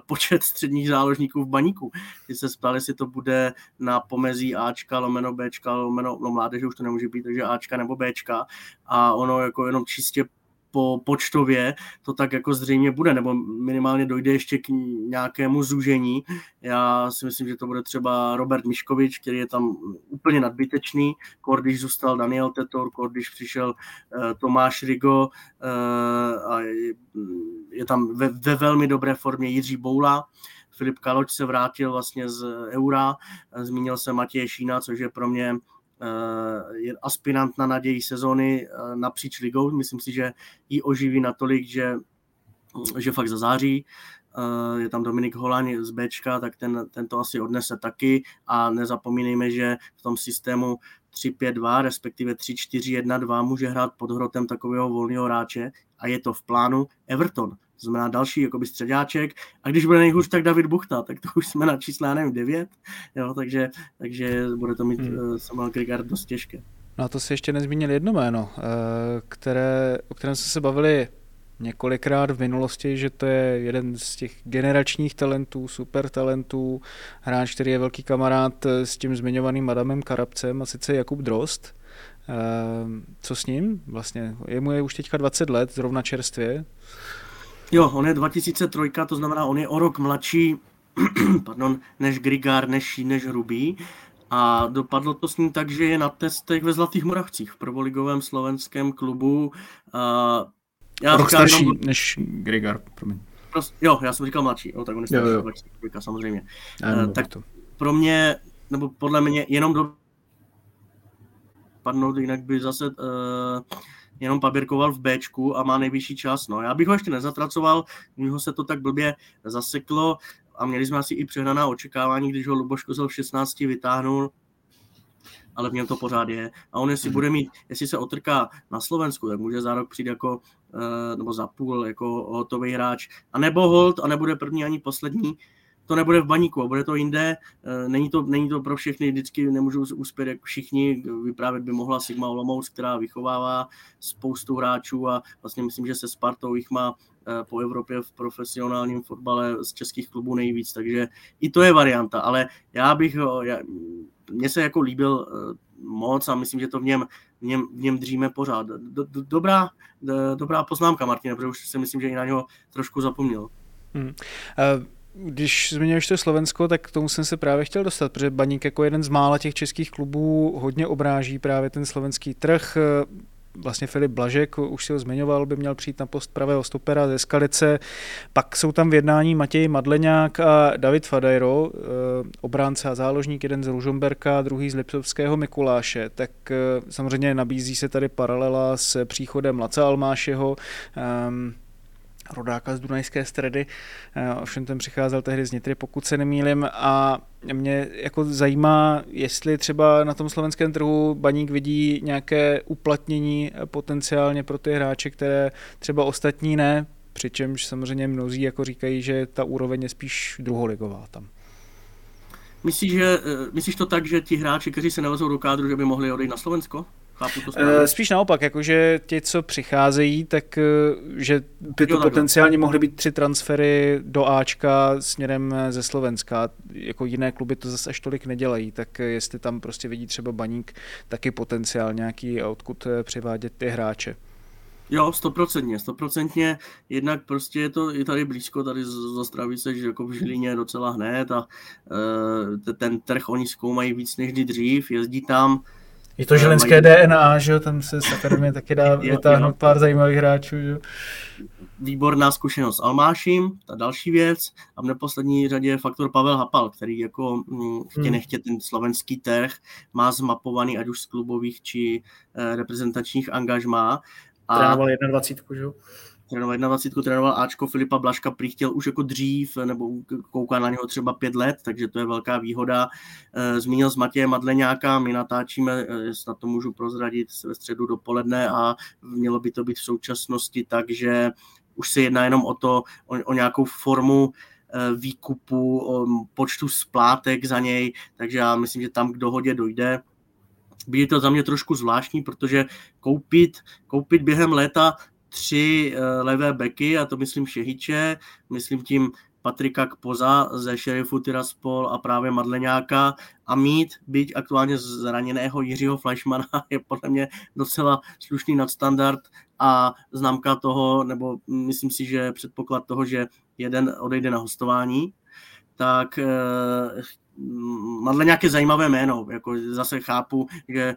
počet středních záložníků v Baníku. Když se ptali, jestli to bude na pomezí Ačka, lomeno Bčka, lomeno, no mládeže už to nemůže být, takže Ačka nebo Bčka a ono jako jenom čistě po počtově to tak jako zřejmě bude, nebo minimálně dojde ještě k nějakému zúžení. Já si myslím, že to bude třeba Robert Miškovič, který je tam úplně nadbytečný, kor když zůstal Daniel Tetour, kor když přišel eh, Tomáš Rigo eh, a je tam ve, ve velmi dobré formě Jiří Boula, Filip Kaloč se vrátil vlastně z Eura, zmínil se Matěj Šína, což je pro mě je aspirant na naději sezóny napříč ligou. Myslím si, že ji oživí natolik, že, že fakt zazáří. Je tam Dominik Holan z Bčka, tak ten, ten to asi odnese taky a nezapomínejme, že v tom systému tři pět dva, respektive tři čtyři jedna dva může hrát pod hrotem takového volného hráče a je to v plánu Everton. To znamená další jakoby středáček. A když bude nejhůř, tak David Buchta, tak to už jsme na čísla, nevím, devět. Jo, takže, takže bude to mít hmm. Samuel Grigar dost těžké. No a to si ještě nezmínil jedno jméno, které, o kterém jsme se bavili několikrát v minulosti, že to je jeden z těch generačních talentů, super talentů, hráč, který je velký kamarád s tím zmiňovaným Adamem Karabcem a sice Jakub Drozd. Co s ním? Vlastně jemu je už teďka dvacet let, zrovna čerstvě. Jo, on je dva tisíce tři, to znamená, on je o rok mladší pardon, než Grigar, než než Hrubý a dopadlo to s ním tak, že je na testech ve Zlatých Moravcích v prvoligovém slovenském klubu. Já rok říkám, starší no, než Grigar, promiň. Prost, jo, já jsem říkal mladší, no, tak on je starší, jo, jo. Samozřejmě. Já, uh, tak to. Pro mě, nebo podle mě, jenom do... Padnout, jinak by zase... Uh, jenom paběrkoval v Bčku a má nejvyšší čas. No, já bych ho ještě nezatracoval, u něho se to tak blbě zaseklo a měli jsme asi i přehnaná očekávání, když ho Luboš Kozel v šestnácti vytáhnul, ale v něm to pořád je. A on jestli bude mít, jestli se otrká na Slovensku, tak může za rok přijít jako, nebo za půl, jako hotový hráč. A nebo hold, a nebude první ani poslední, to nebude v Baníku, a bude to jinde. Není to, není to pro všechny, vždycky nemůžou uspět jako všichni. Vyprávět by mohla Sigma Olomouc, která vychovává spoustu hráčů a vlastně myslím, že se Spartou jich má po Evropě v profesionálním fotbale z českých klubů nejvíc, takže i to je varianta, ale já bych ho, já, mně se jako líbil moc a myslím, že to v něm, v něm, v něm dříme pořád. Do, do, dobrá, do, dobrá poznámka, Martine, protože už si myslím, že i na něho trošku zapomněl. Hmm. Uh... Když zmiňuješ to Slovensko, tak k tomu jsem se právě chtěl dostat, protože Baník jako jeden z mála těch českých klubů hodně obráží právě ten slovenský trh. Vlastně Filip Blažek, už si ho zmiňoval, by měl přijít na post pravého stopera ze Skalice. Pak jsou tam v jednání Matěj Madleňák a David Fadajro, obránce a záložník, jeden z Ružomberka, druhý z Liptovského Mikuláše. Tak samozřejmě nabízí se tady paralela s příchodem Laca Almášeho, rodáka z Dunajské Stredy, ovšem ten přicházel tehdy z Nitry, pokud se nemýlim, a mě jako zajímá, jestli třeba na tom slovenském trhu Baník vidí nějaké uplatnění potenciálně pro ty hráče, které třeba ostatní ne, přičemž samozřejmě mnozí jako říkají, že ta úroveň je spíš druholigová tam. Myslíš, že, myslíš to tak, že ti hráči, kteří se nevezou do kádru, že by mohli odejít na Slovensko? Spíš naopak, jakože ti, co přicházejí, tak že by to potenciálně mohly být tři transfery do Ačka směrem ze Slovenska. Jako jiné kluby to zase až tolik nedělají, tak jestli tam prostě vidí třeba Baník taky potenciál nějaký a odkud přivádět ty hráče. Jo, stoprocentně, stoprocentně, jednak prostě je to i tady blízko, tady zastraví se, že jako v Žilině je docela hned a ten trh oni zkoumají víc než dřív, jezdí tam. Je to žilinské mají... D N A, že jo, tam se samozřejmě taky dá vytáhnout pár zajímavých hráčů, že jo. Výborná zkušenost s Almáším, ta další věc. A v neposlední řadě je faktor Pavel Hapal, který jako chtě nechtě ten slovenský trh má zmapovaný, ať už z klubových či reprezentačních angažmá. A... Trénoval jednadvacítku, že jo? Trénoval jednadvacítku, trénoval Ačko, Filipa Blažka prý chtěl už jako dřív, nebo kouká na něho třeba pět let, takže to je velká výhoda. Zmínil s Matějem Madleňáka, my natáčíme, snad to můžu prozradit, ve středu dopoledne a mělo by to být v současnosti, takže už se jedná jenom o to, o, o nějakou formu výkupu, o počtu splátek za něj, takže já myslím, že tam k dohodě dojde. Byli to za mě trošku zvláštní, protože koupit, koupit během léta tři levé beky, a to myslím Šehiče, myslím tím Patrika Kpoza ze Šerifu Tiraspol a právě Madleňáka, a mít, byť aktuálně zraněného Jiřího Fleischmana, je podle mě docela slušný nadstandard a známka toho, nebo myslím si, že předpoklad toho, že jeden odejde na hostování, tak Madle nějaké zajímavé jméno, jako zase chápu, že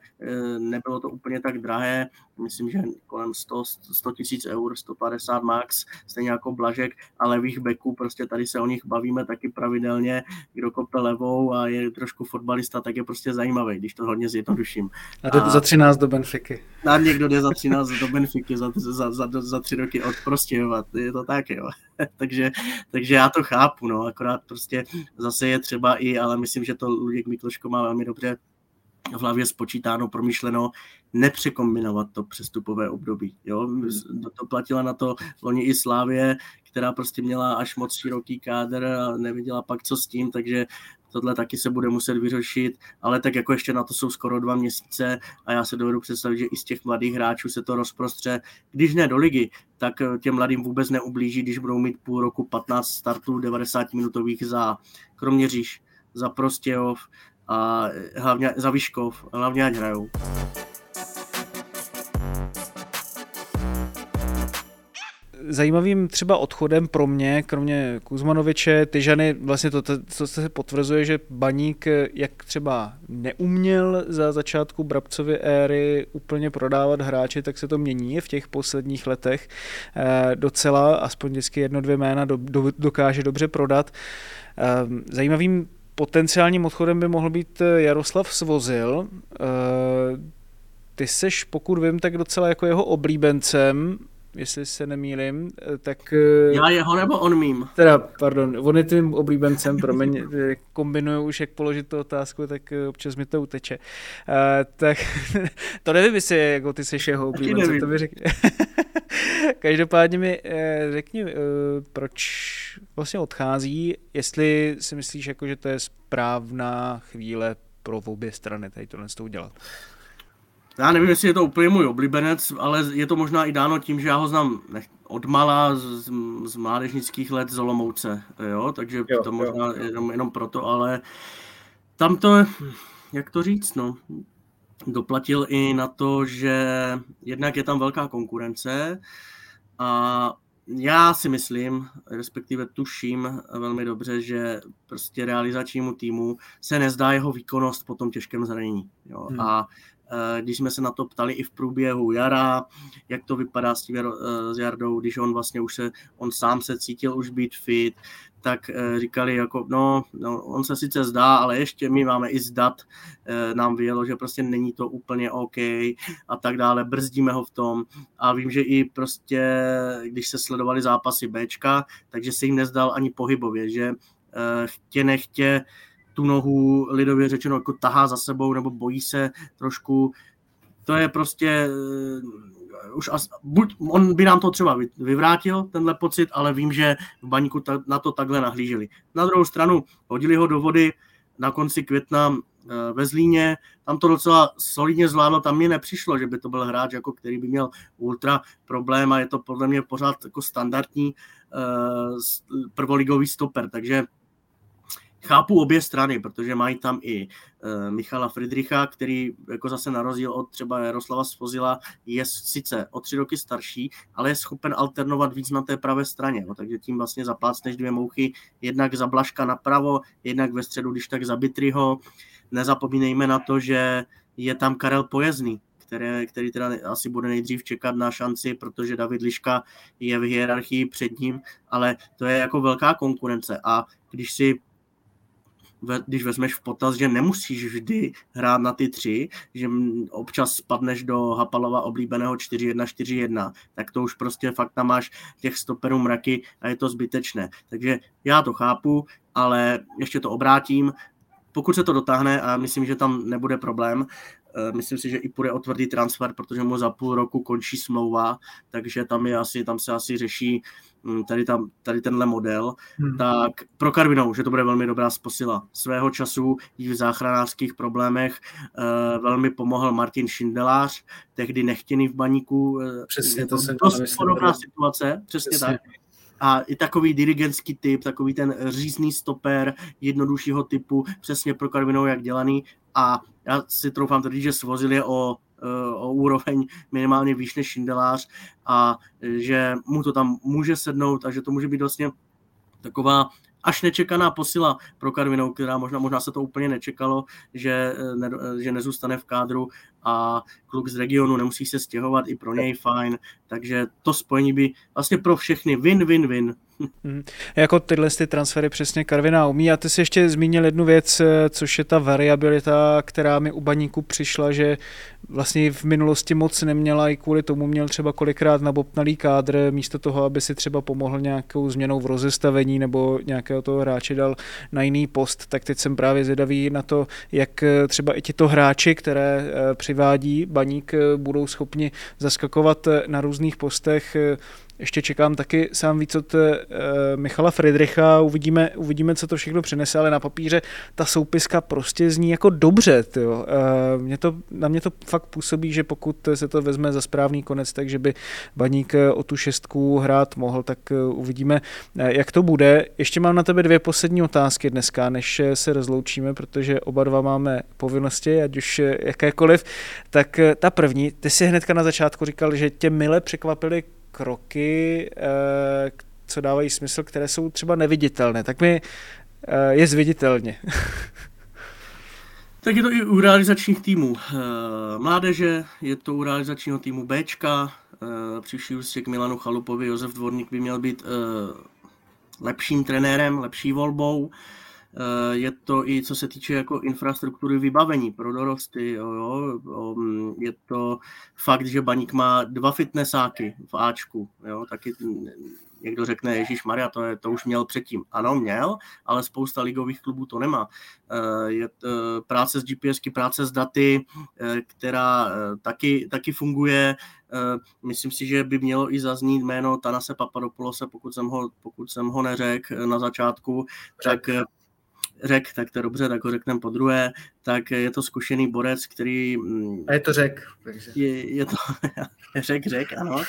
nebylo to úplně tak drahé, myslím, že kolem sto tisíc eur, sto padesát max, stejně jako Blažek a levých beků, prostě tady se o nich bavíme taky pravidelně, kdo kope levou a je trošku fotbalista, tak je prostě zajímavý, když to hodně zjednoduším. A jde a... za třináct do Benfiky. A někdo jde za třináct do Benfiky, za, za, za, za tři roky od Prostějova, je to tak, jo. takže, takže já to chápu, no, akorát prostě zase je třeba i, ale myslím, že to Luděk Mikloško má velmi dobře v hlavě spočítáno, promyšleno, nepřekombinovat to přestupové období. Jo? To platila na to loni i Slávie, která prostě měla až moc široký kádr a neviděla pak co s tím, takže tohle taky se bude muset vyřešit, ale tak jako ještě na to jsou skoro dva měsíce a já se dovedu představit, že i z těch mladých hráčů se to rozprostře, když ne do ligy, tak těm mladým vůbec neublíží, když budou mít půl roku patnáct startů devadesátiminutových za Kroměříž, za Prostějov a hlavně za Vyškov, hlavně ať hrajou. Zajímavým třeba odchodem pro mě, kromě Kuzmanoviče, Tyžany, vlastně to, co se potvrzuje, že Baník, jak třeba neuměl za začátku Brabcovy éry úplně prodávat hráče, tak se to mění v těch posledních letech docela, aspoň vždycky jedno, dvě jména do, do, dokáže dobře prodat. Zajímavým potenciálním odchodem by mohl být Jaroslav Svozil. Ty seš, pokud vím, tak docela jako jeho oblíbencem, jestli se nemýlím, tak... Já jeho nebo on mým? Teda, pardon, on je tím oblíbencem, promiň, kombinuju už, jak položit tu otázku, tak občas mi to uteče. Uh, tak to nevím, jestli jako ty seš jeho oblíbencem, to mi řekni. Každopádně mi řekni, proč vlastně odchází, jestli si myslíš, jako, že to je správná chvíle pro obě strany tady tohle s tou dělat. Já nevím, jestli je to úplně můj oblíbenec, ale je to možná i dáno tím, že já ho znám odmala z, z mládežnických let z Olomouce, jo, takže jo, to možná jo, jo. Jenom, jenom proto, ale tam to, jak to říct, no, doplatil i na to, že jednak je tam velká konkurence a já si myslím, respektive tuším velmi dobře, že prostě realizačnímu týmu se nezdá jeho výkonnost po tom těžkém zranění, jo, hmm. a když jsme se na to ptali i v průběhu jara, jak to vypadá s, tím, s Jardou, když on vlastně už se, on sám se cítil už být fit, tak říkali jako, no, no on se sice zdá, ale ještě my máme i zdat, nám vyjelo, že prostě není to úplně OK a tak dále, brzdíme ho v tom a vím, že i prostě, když se sledovali zápasy Bčka, takže se jim nezdal ani pohybově, že chtě nechtě tu nohu lidově řečeno jako tahá za sebou nebo bojí se trošku. To je prostě uh, už as, buď on by nám to třeba vyvrátil, tenhle pocit, ale vím, že v Baníku ta, na to takhle nahlíželi. Na druhou stranu hodili ho do vody na konci května uh, ve Zlíně, tam to docela solidně zvládlo, tam mi nepřišlo, že by to byl hráč, jako který by měl ultra problém a je to podle mě pořád jako standardní uh, prvoligový stoper, takže chápu obě strany, protože mají tam i e, Michala Friedricha, který jako zase na rozdíl od třeba Jaroslava Svozila je sice o tři roky starší, ale je schopen alternovat víc na té pravé straně. No, takže tím vlastně zaplácneš dvě mouchy, jednak za Blažka napravo, jednak ve středu, když tak za Bitryho. Nezapomínejme na to, že je tam Karel Pojezdný, který, který teda asi bude nejdřív čekat na šanci, protože David Liška je v hierarchii před ním, ale to je jako velká konkurence. A když si když vezmeš v potaz, že nemusíš vždy hrát na ty tři, že občas spadneš do Hapalova oblíbeného čtyři jedna čtyři jedna, tak to už prostě fakt tam máš těch stoperů mraky a je to zbytečné. Takže já to chápu, ale ještě to obrátím. Pokud se to dotáhne, a myslím, že tam nebude problém, myslím si, že i půjde o tvrdý transfer, protože mu za půl roku končí smlouva, takže tam, je asi, tam se asi řeší tady, tam, tady tenhle model. Hmm. Tak pro Karvinou, že to bude velmi dobrá posila. Svého času jí v záchranářských problémech eh, velmi pomohl Martin Šindelář, tehdy nechtěný v Baníku. Přesně, to jsem podobná situace, přesně, přesně tak. A i takový dirigentský typ, takový ten řízný stoper jednoduššího typu, přesně pro Karvinou jak dělaný. A já si troufám tvrdit, že Svozil je o, o úroveň minimálně výš než Šindelář a že mu to tam může sednout a že to může být vlastně taková až nečekaná posila pro Karvinou, která možná, možná se to úplně nečekalo, že, ne, že nezůstane v kádru a kluk z regionu nemusí se stěhovat, i pro něj fajn, takže to spojení by vlastně pro všechny win, win, win. Hmm. Jako tyhle ty transfery přesně Karviná umí. A ty jsi ještě zmínil jednu věc, což je ta variabilita, která mi u Baníku přišla, že vlastně v minulosti moc neměla, i kvůli tomu měl třeba kolikrát nabobtnalý kádr, místo toho, aby si třeba pomohl nějakou změnou v rozestavení nebo nějakého toho hráče dal na jiný post. Tak teď jsem právě zvědavý na to, jak třeba i tito hráči, které přivádí Baník, budou schopni zaskakovat na různých postech. Ještě čekám taky sám víc od Michala Friedricha, uvidíme, uvidíme, co to všechno přinese, ale na papíře ta soupiska prostě zní jako dobře. Tyjo. Mě to, na mě to fakt působí, že pokud se to vezme za správný konec, takže by Baník o tu šestku hrát mohl, tak uvidíme, jak to bude. Ještě mám na tebe dvě poslední otázky dneska, než se rozloučíme, protože oba dva máme povinnosti, ať už jakékoliv. Tak ta první, ty jsi hnedka na začátku říkal, že tě mile překvapily kroky, co dávají smysl, které jsou třeba neviditelné. Tak mi je zviditelně. Tak je to i u realizačních týmů mládeže, je to u realizačního týmu Bčka, přišli už se k Milanu Chalupovi, Josef Dvorník by měl být lepším trenérem, lepší volbou. Je to i co se týče jako infrastruktury vybavení pro dorosty, jo, jo. Je to fakt, že Baník má dva fitnessáky v Ačku, jo. Taky někdo řekne, ježišmarja, to, je, to už měl předtím. Ano, měl, ale spousta ligových klubů to nemá. Je to práce s G P S ky, práce s daty, která taky, taky funguje. Myslím si, že by mělo i zaznít jméno Tanase Papadopoulose, pokud jsem ho, pokud jsem ho neřekl na začátku, tak... Řek, tak to dobře, tak ho řekneme po druhé, tak je to zkušený borec, který... A je to Řek. Takže... Je, je to řek, řek, ano.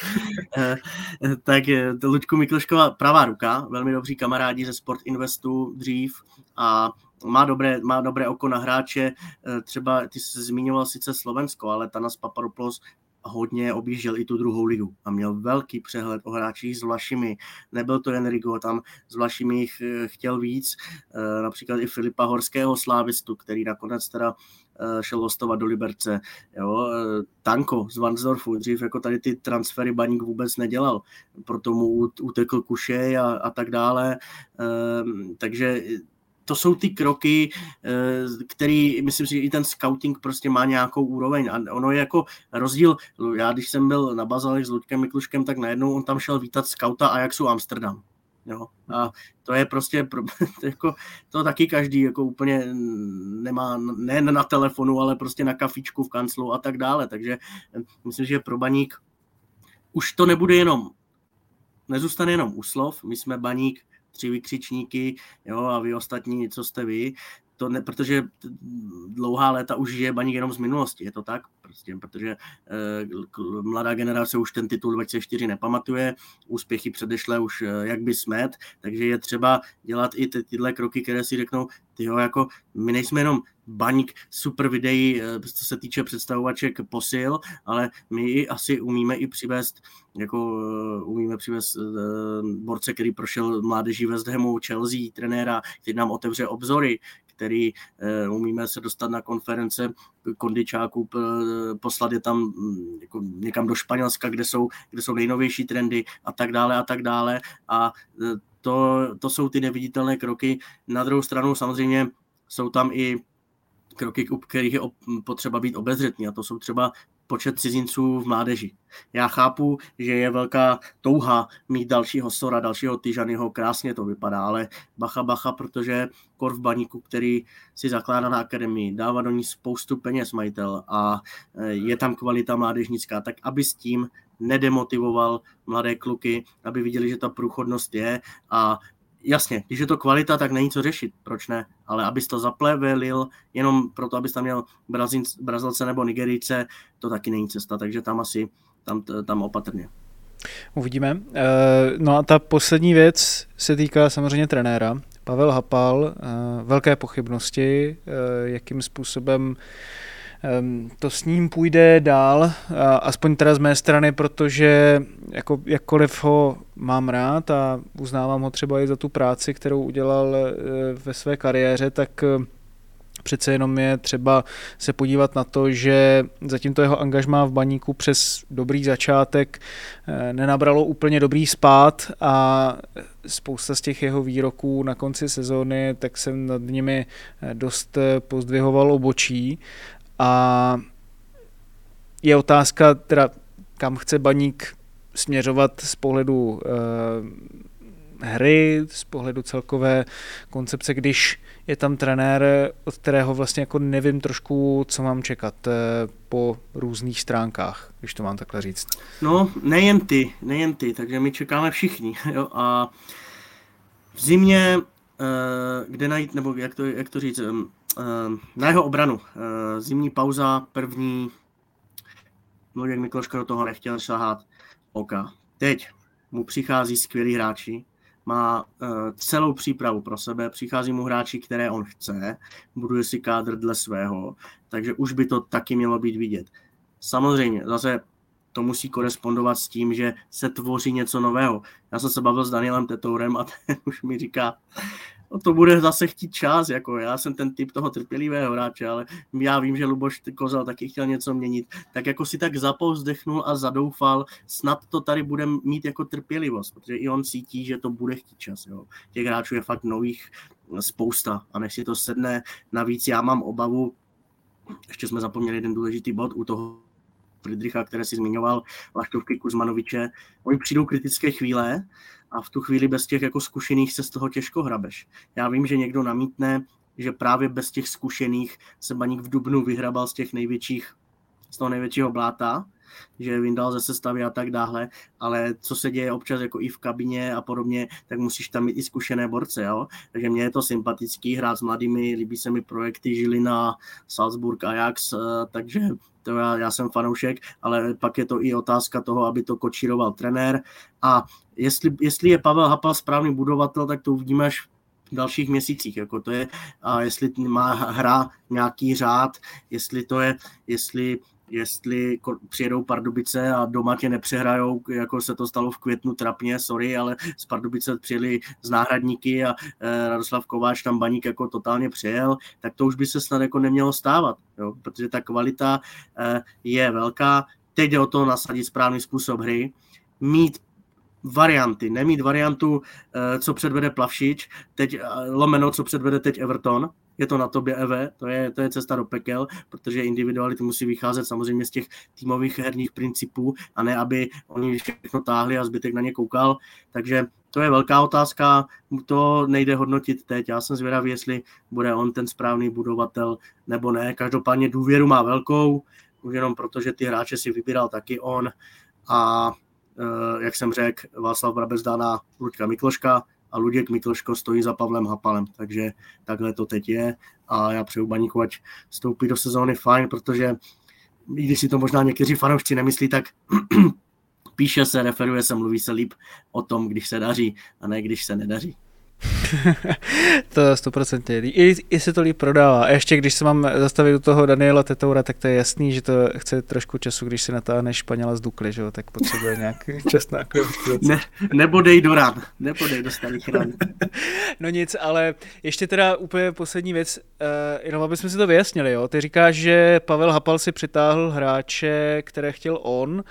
Tak Luďku Miklošková pravá ruka, velmi dobří kamarádi ze Sport Investu dřív a má dobré, má dobré oko na hráče, třeba ty jsi zmiňoval sice Slovensko, ale Tanas Papadopoulos hodně objížděl i tu druhou ligu a měl velký přehled o hráčích s Vlašimi. Nebyl to jen Rigo, tam s Vlašimi jich chtěl víc, například i Filipa Horského slávistu, který nakonec teda šel hostovat do Liberce. Jo, Tanko z Varnsdorfu, dřív jako tady ty transfery Baník vůbec nedělal, proto mu utekl Kušej a, a tak dále. Takže to jsou ty kroky, který, myslím si, že i ten scouting prostě má nějakou úroveň a ono je jako rozdíl, já když jsem byl na Bazalech s Luďkem Mikluškem, tak najednou on tam šel vítat skauta Ajaxu Amsterdam, jo, a to je prostě, to, jako, to taky každý jako úplně nemá, ne na telefonu, ale prostě na kafičku v kanclu a tak dále, takže myslím, že pro Baník už to nebude jenom, nezůstane jenom u slov, my jsme Baník, tři vykřičníky, jo, a vy ostatní, co jste vy, to ne, protože dlouhá léta už je Baník jenom z minulosti, je to tak, prostě, protože e, k, mladá generace už ten titul dvacet čtyři nepamatuje, úspěchy předešle už e, jak by smet, takže je třeba dělat i ty, tyhle kroky, které si řeknou, tyjo, jako my nejsme jenom Baník super videí, e, co se týče představovaček posil, ale my asi umíme i přivést, jako e, umíme přivést e, borce, který prošel mládeží West Hamu, Chelsea, trenéra, který nám otevře obzory, který umíme se dostat na konference kondičáků, poslat je tam jako někam do Španělska, kde jsou, kde jsou nejnovější trendy a tak dále a tak dále. A to, to jsou ty neviditelné kroky. Na druhou stranu samozřejmě jsou tam i kroky, u kterých je potřeba být obezřetný, a to jsou třeba počet cizinců v mládeži. Já chápu, že je velká touha mít dalšího Sora, dalšího Tyžanyho, krásně to vypadá, ale bacha, bacha, protože kor v Baníku, který si zakládá na akademii, dává do ní spoustu peněz majitel a je tam kvalita mládežnická, tak aby s tím nedemotivoval mladé kluky, aby viděli, že ta průchodnost je. A jasně, když je to kvalita, tak není co řešit, proč ne, ale abys to zaplevelil jenom proto, abys tam měl Brazilce, Brazilce nebo Nigerijce, to taky není cesta, takže tam asi, tam, tam opatrně. Uvidíme. No a ta poslední věc se týká samozřejmě trenéra. Pavel Hapal, velké pochybnosti, jakým způsobem to s ním půjde dál, aspoň teda z mé strany, protože jako, jakkoliv ho mám rád a uznávám ho třeba i za tu práci, kterou udělal ve své kariéře, tak přece jenom je třeba se podívat na to, že zatím to jeho angažmá v Baníku přes dobrý začátek nenabralo úplně dobrý spád a spousta z těch jeho výroků na konci sezóny, tak jsem nad nimi dost pozdvihoval obočí. A je otázka, teda, kam chce Baník směřovat z pohledu eh, hry, z pohledu celkové koncepce, když je tam trenér, od kterého vlastně jako nevím trošku, co mám čekat eh, po různých stránkách, když to mám takhle říct. No, nejen ty, nejen ty, takže my čekáme všichni. Jo? A v zimě, eh, kde najít, nebo jak to, jak to říct, eh, na jeho obranu. Zimní pauza, první, Luděk Mikloško do toho nechtěl šahat oka. Teď mu přichází skvělí hráči, má celou přípravu pro sebe, přichází mu hráči, které on chce, buduje si kádr dle svého, takže už by to taky mělo být vidět. Samozřejmě, zase to musí korespondovat s tím, že se tvoří něco nového. Já jsem se bavil s Danielem Tetourem a ten už mi říká, no to bude zase chtít čas, jako já jsem ten typ toho trpělivého hráče, ale já vím, že Luboš Kozel taky chtěl něco měnit, tak jako si tak zapouzdechnul a zadoufal, snad to tady bude mít jako trpělivost, protože i on cítí, že to bude chtít čas, jo. Těch hráčů je fakt nových spousta a než si to sedne, navíc já mám obavu, ještě jsme zapomněli jeden důležitý bod u toho Friedricha, které si zmiňoval, Laštůvky, Kuzmanoviče, oni přijdou kritické chvíle a v tu chvíli bez těch jako zkušených se z toho těžko hrabeš. Já vím, že někdo namítne, že právě bez těch zkušených se Baník v dubnu vyhrabal z těch největších, z toho největšího bláta, že vyndal ze sestavy a tak dále, ale co se děje občas jako i v kabině a podobně, tak musíš tam mít i zkušené borce, jo? Takže mně je to sympatický hrát s mladými, líbí se mi projekty Žilina, Salzburg, Ajax, takže to já, já jsem fanoušek, ale pak je to i otázka toho, aby to kočíroval trenér a jestli, jestli je Pavel Hapal správný budovatel, tak to uvidíme až v dalších měsících, jako to je, a jestli má hra nějaký řád, jestli to je, jestli jestli přijedou Pardubice a doma tě nepřehrajou, jako se to stalo v květnu trapně, sorry, ale z Pardubice přijeli z náhradníky a Radoslav Kováč tam Baník jako totálně přejel, tak to už by se snad jako nemělo stávat, jo? Protože ta kvalita je velká. Teď jde o to nasadit správný způsob hry, mít varianty, nemít variantu, co předvede Plavšič, teď lomeno, co předvede teď Everton, je to na tobě, Eve, to je, to je cesta do pekel, protože individuality musí vycházet samozřejmě z těch týmových herních principů a ne, aby oni všechno táhli a zbytek na ně koukal, takže to je velká otázka, to nejde hodnotit teď, já jsem zvědavý, jestli bude on ten správný budovatel nebo ne, každopádně důvěru má velkou, už jenom protože ty hráče si vybíral taky on a jak jsem řekl, Václav Brabec dá na Luďka Mikloška a Luděk Mikloško stojí za Pavlem Hapalem, takže takhle to teď je a já přeju Baníku, ať vstoupí do sezóny fajn, protože i když si to možná někteří fanoušci nemyslí, tak píše se, referuje se, mluví se líp o tom, když se daří a ne když se nedaří. To sto procent. I, I se to líp prodává. A ještě když se mám zastavit u toho Daniela Tetoura, tak to je jasný, že to chce trošku času, když si natáhne Španěla z Dukly, že jo, tak potřebuje nějak čas na aklimatizaci. Ne, nebo dej do ran, nebo dej do starých ran. No nic, ale ještě teda úplně poslední věc, uh, jenom abychom si to vyjasnili, jo. Ty říkáš, že Pavel Hapal si přitáhl hráče, které chtěl on.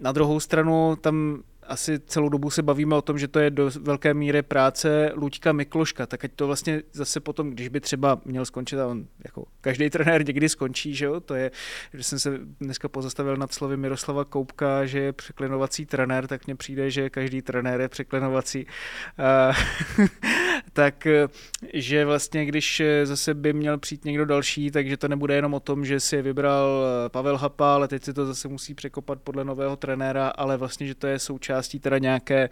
Na druhou stranu tam asi celou dobu se bavíme o tom, že to je do velké míry práce Luďka Mikloška, tak ať to vlastně zase potom, když by třeba měl skončit, a on jako každý trenér někdy skončí, že jo, to je, že jsem se dneska pozastavil nad slovy Miroslava Koubka, že je překlenovací trenér, tak mně přijde, že každý trenér je překlenovací, tak že vlastně, když zase by měl přijít někdo další, takže to nebude jenom o tom, že si vybral Pavel Hapal, ale teď si to zase musí překopat podle nového trenéra, ale vlastně, že to je součást teda nějaké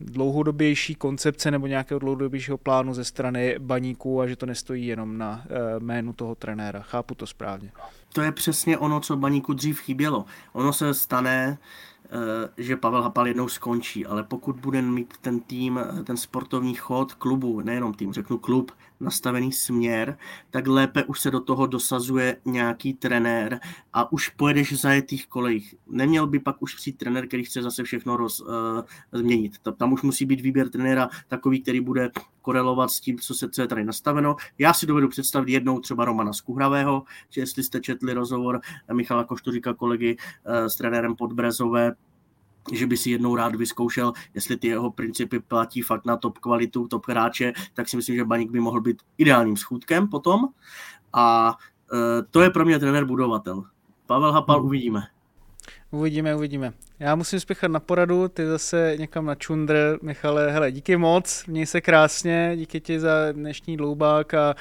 dlouhodobější koncepce nebo nějakého dlouhodobějšího plánu ze strany Baníku a že to nestojí jenom na jménu toho trenéra. Chápu to správně? To je přesně ono, co Baníku dřív chybělo. Ono se stane, že Pavel Hapal jednou skončí, ale pokud bude mít ten tým, ten sportovní chod klubu, nejenom tým, řeknu klub, nastavený směr, tak lépe už se do toho dosazuje nějaký trenér a už pojedeš v zajetých kolejích. Neměl by pak už přijít trenér, který chce zase všechno roz, uh, změnit. Tam už musí být výběr trenéra takový, který bude korelovat s tím, co se co je tady nastaveno. Já si dovedu představit jednou třeba Romana Skuhravého, že jestli jste četli rozhovor Michala Koštuříka kolegy uh, s trenérem Podbrezové, že by si jednou rád vyzkoušel, jestli ty jeho principy platí fakt na top kvalitu, top hráče, tak si myslím, že Baník by mohl být ideálním schůdkem potom. A e, to je pro mě trenér budovatel. Pavel Hapal, uvidíme. Uvidíme, uvidíme. Já musím spěchat na poradu, ty zase někam na čundr, Michale, hele, díky moc, měj se krásně, díky ti za dnešní dloubák a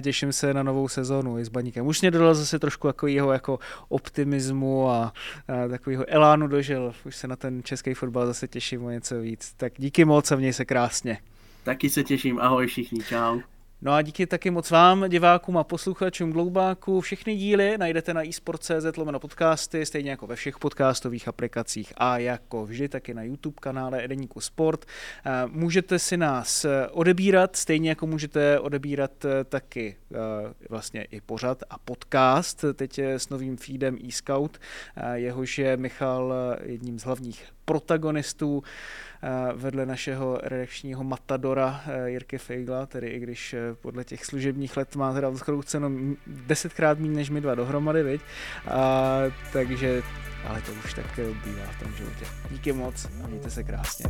těším se na novou sezonu i s Baníkem. Už mě dodal zase trošku takového jako optimismu a, a takového elánu dožil, už se na ten český fotbal zase těším o něco víc. Tak díky moc a měj se krásně. Taky se těším, ahoj všichni, čau. No a díky taky moc vám, divákům a posluchačům Dloubáku. Všechny díly najdete na iSport.cz lomeno podcasty, stejně jako ve všech podcastových aplikacích a jako vždy taky na YouTube kanále Deníku Sport. Můžete si nás odebírat, stejně jako můžete odebírat taky vlastně i pořad a podcast. Teď je s novým feedem eScout, jehož je Michal jedním z hlavních protagonistů vedle našeho redakčního matadora Jirky Feigla, tedy i když podle těch služebních let má teda vzkrouceno desetkrát míň než my dva dohromady, viď? A, takže, ale to už tak bývá v tom životě. Díky moc a mějte se krásně.